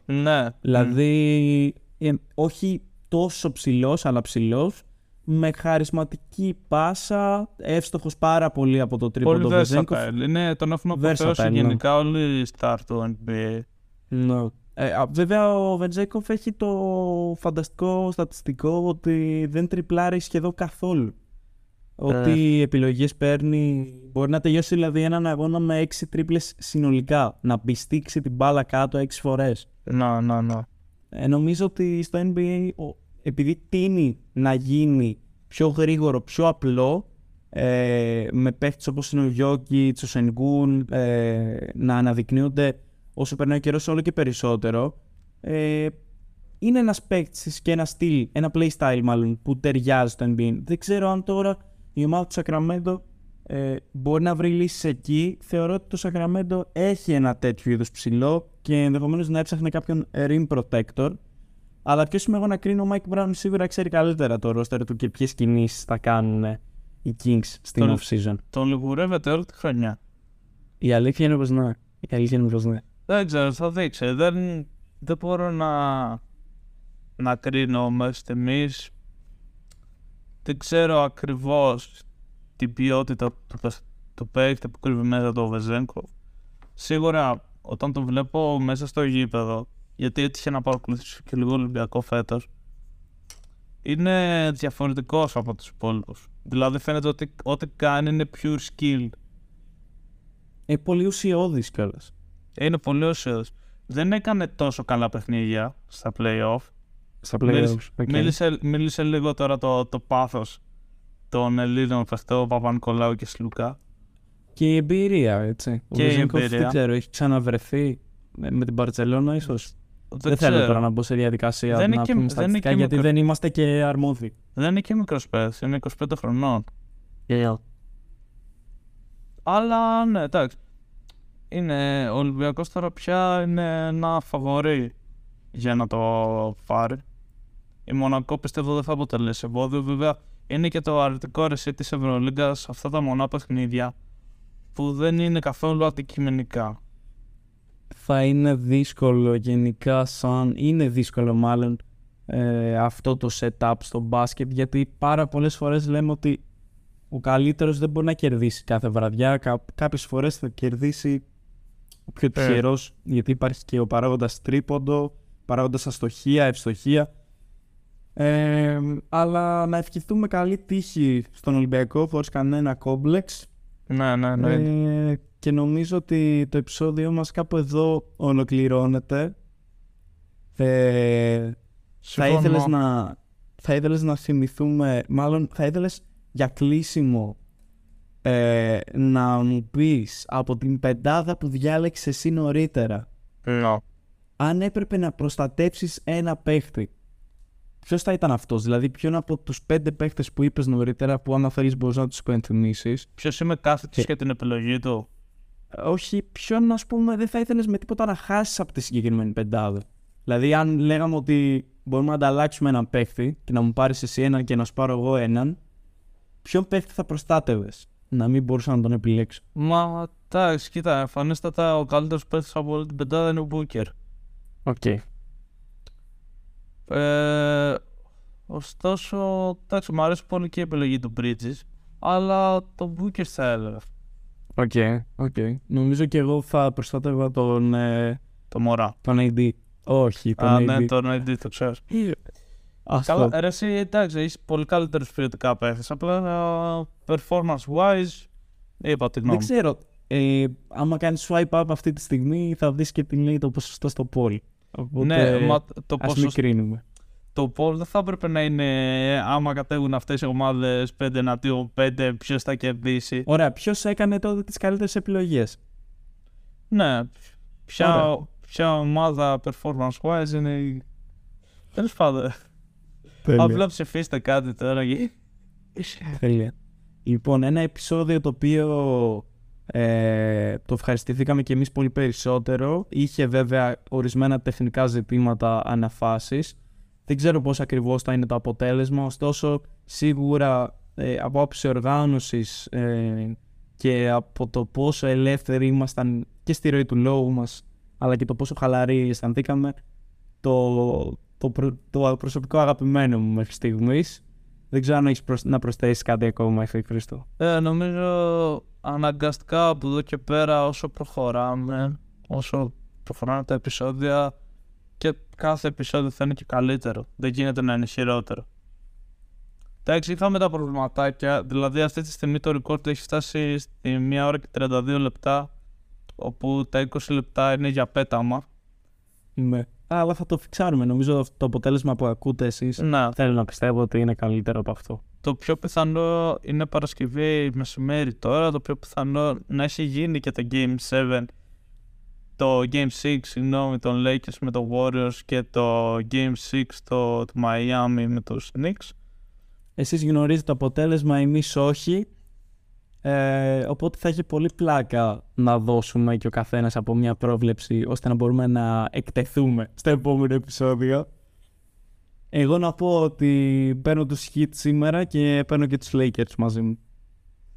Ναι. Δηλαδή, ε, όχι τόσο ψηλός, αλλά ψηλός, με χαρισματική πάσα, εύστοχος πάρα πολύ από το τρίποντο. Πολύ versatile. Είναι, τον έχουμε αποφεώσει γενικά όλοι οι star του εν μπι έι. Ναι. Ε, βέβαια ο Βεντζέκοφ έχει το φανταστικό στατιστικό ότι δεν τριπλάρει σχεδόν καθόλου. Ε. Ότι επιλογές παίρνει, μπορεί να τελειώσει δηλαδή έναν αγώνα με έξι τρίπλες συνολικά. Να πιστήξει την μπάλα κάτω έξι φορές. Να, να, να. Ε, νομίζω ότι στο εν μπι έι επειδή τείνει να γίνει πιο γρήγορο, πιο απλό, ε, με παίχτες όπως είναι ο Γιόκιτς, ο Σενγκούν, ε, να αναδεικνύονται όσο περνάει ο καιρός όλο και περισσότερο, ε, είναι ένας παίκτης και ένα στυλ, ένα play style μάλλον, που ταιριάζει στο εν μπι έι. Δεν ξέρω αν τώρα η ομάδα του Σακραμέντο ε, μπορεί να βρει λύσεις εκεί. Θεωρώ ότι το Σακραμέντο έχει ένα τέτοιο είδος ψηλό και ενδεχομένως να έψαχνε κάποιον rim protector. Αλλά ποιος είμαι εγώ να κρίνω, ο Mike Brown σίγουρα ξέρει καλύτερα το roster του και ποιες κινήσεις θα κάνουν οι Kings στην τον, off-season. Τον λιγουρεύεται όλη τη χρονιά. Η αλήθεια είναι πως ναι. Η αλήθεια είναι πως ναι. Δεν ξέρω, θα δείξει. Δεν, δεν μπορώ να, να κρίνω μέχρι στιγμής. Δεν ξέρω ακριβώς την ποιότητα του, του παίκτη που κρύβει μέσα το Βεζένκοφ. Σίγουρα όταν τον βλέπω μέσα στο γήπεδο, γιατί έτυχε να παρακολουθήσω και λίγο Ολυμπιακό φέτος, είναι διαφορετικός από τους υπόλοιπους. Δηλαδή φαίνεται ότι ό,τι κάνει είναι pure skill. Ε, πολύ ουσιώδης κιόλας. Είναι πολύ ουσιώδης. Δεν έκανε τόσο καλά παιχνίδια στα play-off. Στα play-off, okay. μίλησε, μίλησε λίγο τώρα το, το πάθος των Ελλήνων παιχτών, Παπα-Νικολάου και Σλούκα. Και η εμπειρία, έτσι. Και ο Βεζένκοφ, δεν ξέρω, έχει ξαναβρεθεί με, με την Μπαρτσελόνα, ίσως. Δεν, δεν θέλω τώρα να μπω σε διαδικασία δεν να πούμε στατιστικά, γιατί μικρο... δεν είμαστε και αρμόδιοι. Δεν είναι και μικρός παίκτης, είναι είκοσι πέντε χρονών. Yeah. Αλλά ναι, εντάξει. Είναι, ο Ολυμπιακός τώρα πια είναι ένα φαβορί για να το πάρει. Η Μονακό πιστεύω δεν θα αποτελέσει εμπόδιο. Βέβαια είναι και το αρνητικό ρεσί της Ευρωλίγκας, αυτά τα μονά παιχνίδια που δεν είναι καθόλου αντικειμενικά. Θα είναι δύσκολο γενικά σαν... είναι δύσκολο μάλλον ε, αυτό το setup στο μπάσκετ, γιατί πάρα πολλές φορές λέμε ότι ο καλύτερος δεν μπορεί να κερδίσει κάθε βραδιά. Κά- κάποιες φορές θα κερδίσει ο πιο τυχερός, yeah. γιατί υπάρχει και ο παράγοντας τρίποντο παράγοντας αστοχία, ευστοχία. Ε, αλλά να ευχηθούμε καλή τύχη στον Ολυμπιακό, χωρίς κανένα κόμπλεξ. Να, ναι, ναι. Ε, και νομίζω ότι το επεισόδιο μας κάπου εδώ ολοκληρώνεται. Ε, θα ήθελες να, θα ήθελες να θυμηθούμε, μάλλον θα ήθελες για κλείσιμο ε, να μου πεις από την πεντάδα που διάλεξες εσύ νωρίτερα. No. Αν έπρεπε να προστατέψεις ένα παίχτη, ποιος θα ήταν αυτός? Δηλαδή, ποιον από τους πέντε παίχτες που είπες νωρίτερα, που αν θέλεις μπορείς να τους υπενθυμίσεις. Ποιος είμαι κάθετος για την επιλογή του? Όχι, ποιον, ας πούμε, δεν θα ήθελες με τίποτα να χάσεις από τη συγκεκριμένη πεντάδα. Δηλαδή, αν λέγαμε ότι μπορούμε να ανταλλάξουμε έναν παίχτη και να μου πάρεις εσύ έναν και να σου πάρω εγώ έναν, ποιον παίχτη θα προστάτευες να μην μπορούσα να τον επιλέξω? Μα εντάξει, κοίτα, εμφανίστατα ο καλύτερος παίχτης από όλη την πεντάδα είναι ο Booker. Οκ. Okay. Ε, ωστόσο, εντάξει, μου αρέσει πολύ και η επιλογή του Bridges, αλλά το Booker θα έλεγα. Οκ, okay, οκ. Okay. Νομίζω και εγώ θα προστάτευα τον... Ε, το Μωρά. Τον έι ντι. Όχι, τον Α, έι ντι. Α, ναι, τον έι ντι το ξέρω. Καλά, ρε εσύ, εντάξει, είσαι πολύ καλύτερος ποιοτικά παίχτες, απλά uh, performance-wise, είπα τη γνώμη. Δεν ξέρω, ε, άμα κάνεις swipe-up αυτή τη στιγμή θα δεις και τι λέει το ποσοστό στο poll. Οπότε, ναι, μα, το ας ποσοσ... μην κρίνουμε. Το poll δεν θα έπρεπε να είναι άμα κατέβουν αυτές οι ομάδες πέντε εναντίον πέντε ποιος θα κερδίσει. Ωραία, ποιος έκανε τότε τις καλύτερες επιλογές? Ναι, ποια, ποια ομάδα performance-wise είναι... Τέλος πάντων. Απλά ψηφίστε κάτι τώρα. Τέλεια. Λοιπόν, ένα επεισόδιο το οποίο ε, το ευχαριστηθήκαμε και εμείς πολύ περισσότερο. Είχε βέβαια ορισμένα τεχνικά ζητήματα, αναφάσεις. Δεν ξέρω πώς ακριβώς θα είναι το αποτέλεσμα. Ωστόσο, σίγουρα ε, από άποψη οργάνωσης ε, και από το πόσο ελεύθεροι ήμασταν και στη ροή του λόγου μας, αλλά και το πόσο χαλαροί αισθανθήκαμε, το... Το, προ, το προσωπικό αγαπημένο μου μέχρι στιγμής. Δεν ξέρω αν έχεις προσ, να προσθέσεις κάτι ακόμα, Χρήστο. Ε, νομίζω αναγκαστικά από εδώ και πέρα όσο προχωράμε, όσο προχωράνε τα επεισόδια και κάθε επεισόδιο θα είναι και καλύτερο. Δεν γίνεται να είναι χειρότερο. Εντάξει, είχαμε τα προβληματάκια, δηλαδή αυτή τη στιγμή το record έχει φτάσει στη μία ώρα και τριάντα δύο λεπτά, όπου τα είκοσι λεπτά είναι για πέταμα. Ναι. Αλλά θα το φιξάρουμε. Νομίζω το αποτέλεσμα που ακούτε εσείς, να. Θέλω να πιστεύω ότι είναι καλύτερο από αυτό. Το πιο πιθανό είναι Παρασκευή μεσημέρι τώρα. Το πιο πιθανό να έχει γίνει και το Game seven, το Game six, συγγνώμη, των Lakers με το Warriors και το Game six το, το Miami με τους Knicks. Εσείς γνωρίζετε το αποτέλεσμα, εμείς όχι. Ε, οπότε θα έχει πολύ πλάκα να δώσουμε και ο καθένας από μια πρόβλεψη, ώστε να μπορούμε να εκτεθούμε στο επόμενο επεισόδιο. Εγώ να πω ότι παίρνω τους Heat σήμερα και παίρνω και τους Lakers μαζί μου.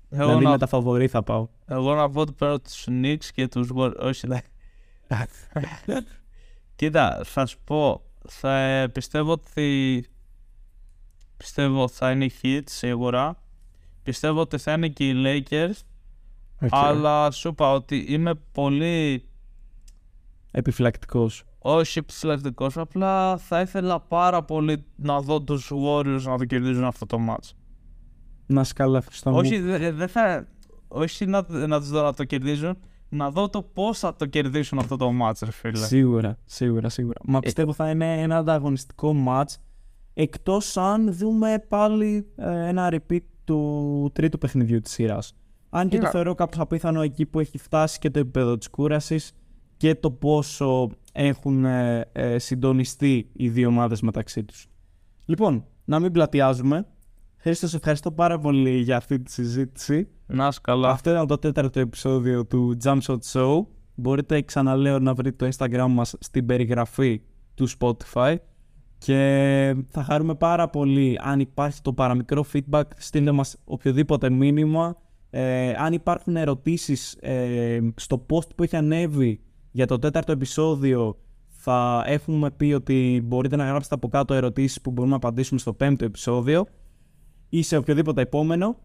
Εγώ δηλαδή να... με τα φαβορί θα πάω. Εγώ να πω ότι παίρνω τους Knicks και τους Warriors. Όχι, δεν. Κοίτα, θα σου πω, θα πιστεύω ότι πιστεύω θα είναι Heat σίγουρα. Πιστεύω ότι θα είναι και οι Lakers, okay. Αλλά σου είπα ότι είμαι πολύ επιφυλακτικός. Όχι επιφυλακτικός, απλά θα ήθελα πάρα πολύ να δω τους Warriors να το κερδίζουν αυτό το match. Να σκαλά μου. Όχι, δε, δε θα, όχι να, να τους δω να το κερδίζουν, να δω το πώς θα το κερδίσουν αυτό το match, ρε φίλε. Σίγουρα, σίγουρα, σίγουρα. Μα πιστεύω θα είναι ένα ανταγωνιστικό match, εκτός αν δούμε πάλι ε, ένα repeat του τρίτου παιχνιδιού της σειράς. Αν και Λα... το θεωρώ κάπως απίθανο εκεί που έχει φτάσει και το επίπεδο της κούρασης και το πόσο έχουν ε, ε, συντονιστεί οι δύο ομάδες μεταξύ τους. Λοιπόν, να μην πλατιάζουμε. Χρήστο, σε ευχαριστώ πάρα πολύ για αυτή τη συζήτηση. Να είσαι καλά. Αυτό ήταν το τέταρτο επεισόδιο του Jump Shot Show. Μπορείτε, ξαναλέω, να βρείτε το Instagram μας στην περιγραφή του Spotify. Και θα χαρούμε πάρα πολύ αν υπάρχει το παραμικρό feedback, στείλτε μας οποιοδήποτε μήνυμα. Ε, αν υπάρχουν ερωτήσεις ε, στο post που έχει ανέβει για το τέταρτο επεισόδιο, θα έχουμε πει ότι μπορείτε να γράψετε από κάτω ερωτήσεις που μπορούμε να απαντήσουμε στο πέμπτο επεισόδιο ή σε οποιοδήποτε επόμενο.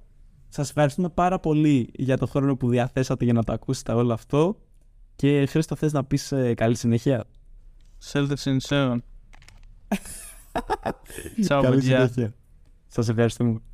Σας ευχαριστούμε πάρα πολύ για το χρόνο που διαθέσατε για να τα ακούσετε όλο αυτό. Και Χρήστο, θες να πεις ε, καλή συνέχεια? Celtics in seven. Τσάου παιδιά. Σας ευχαριστούμε.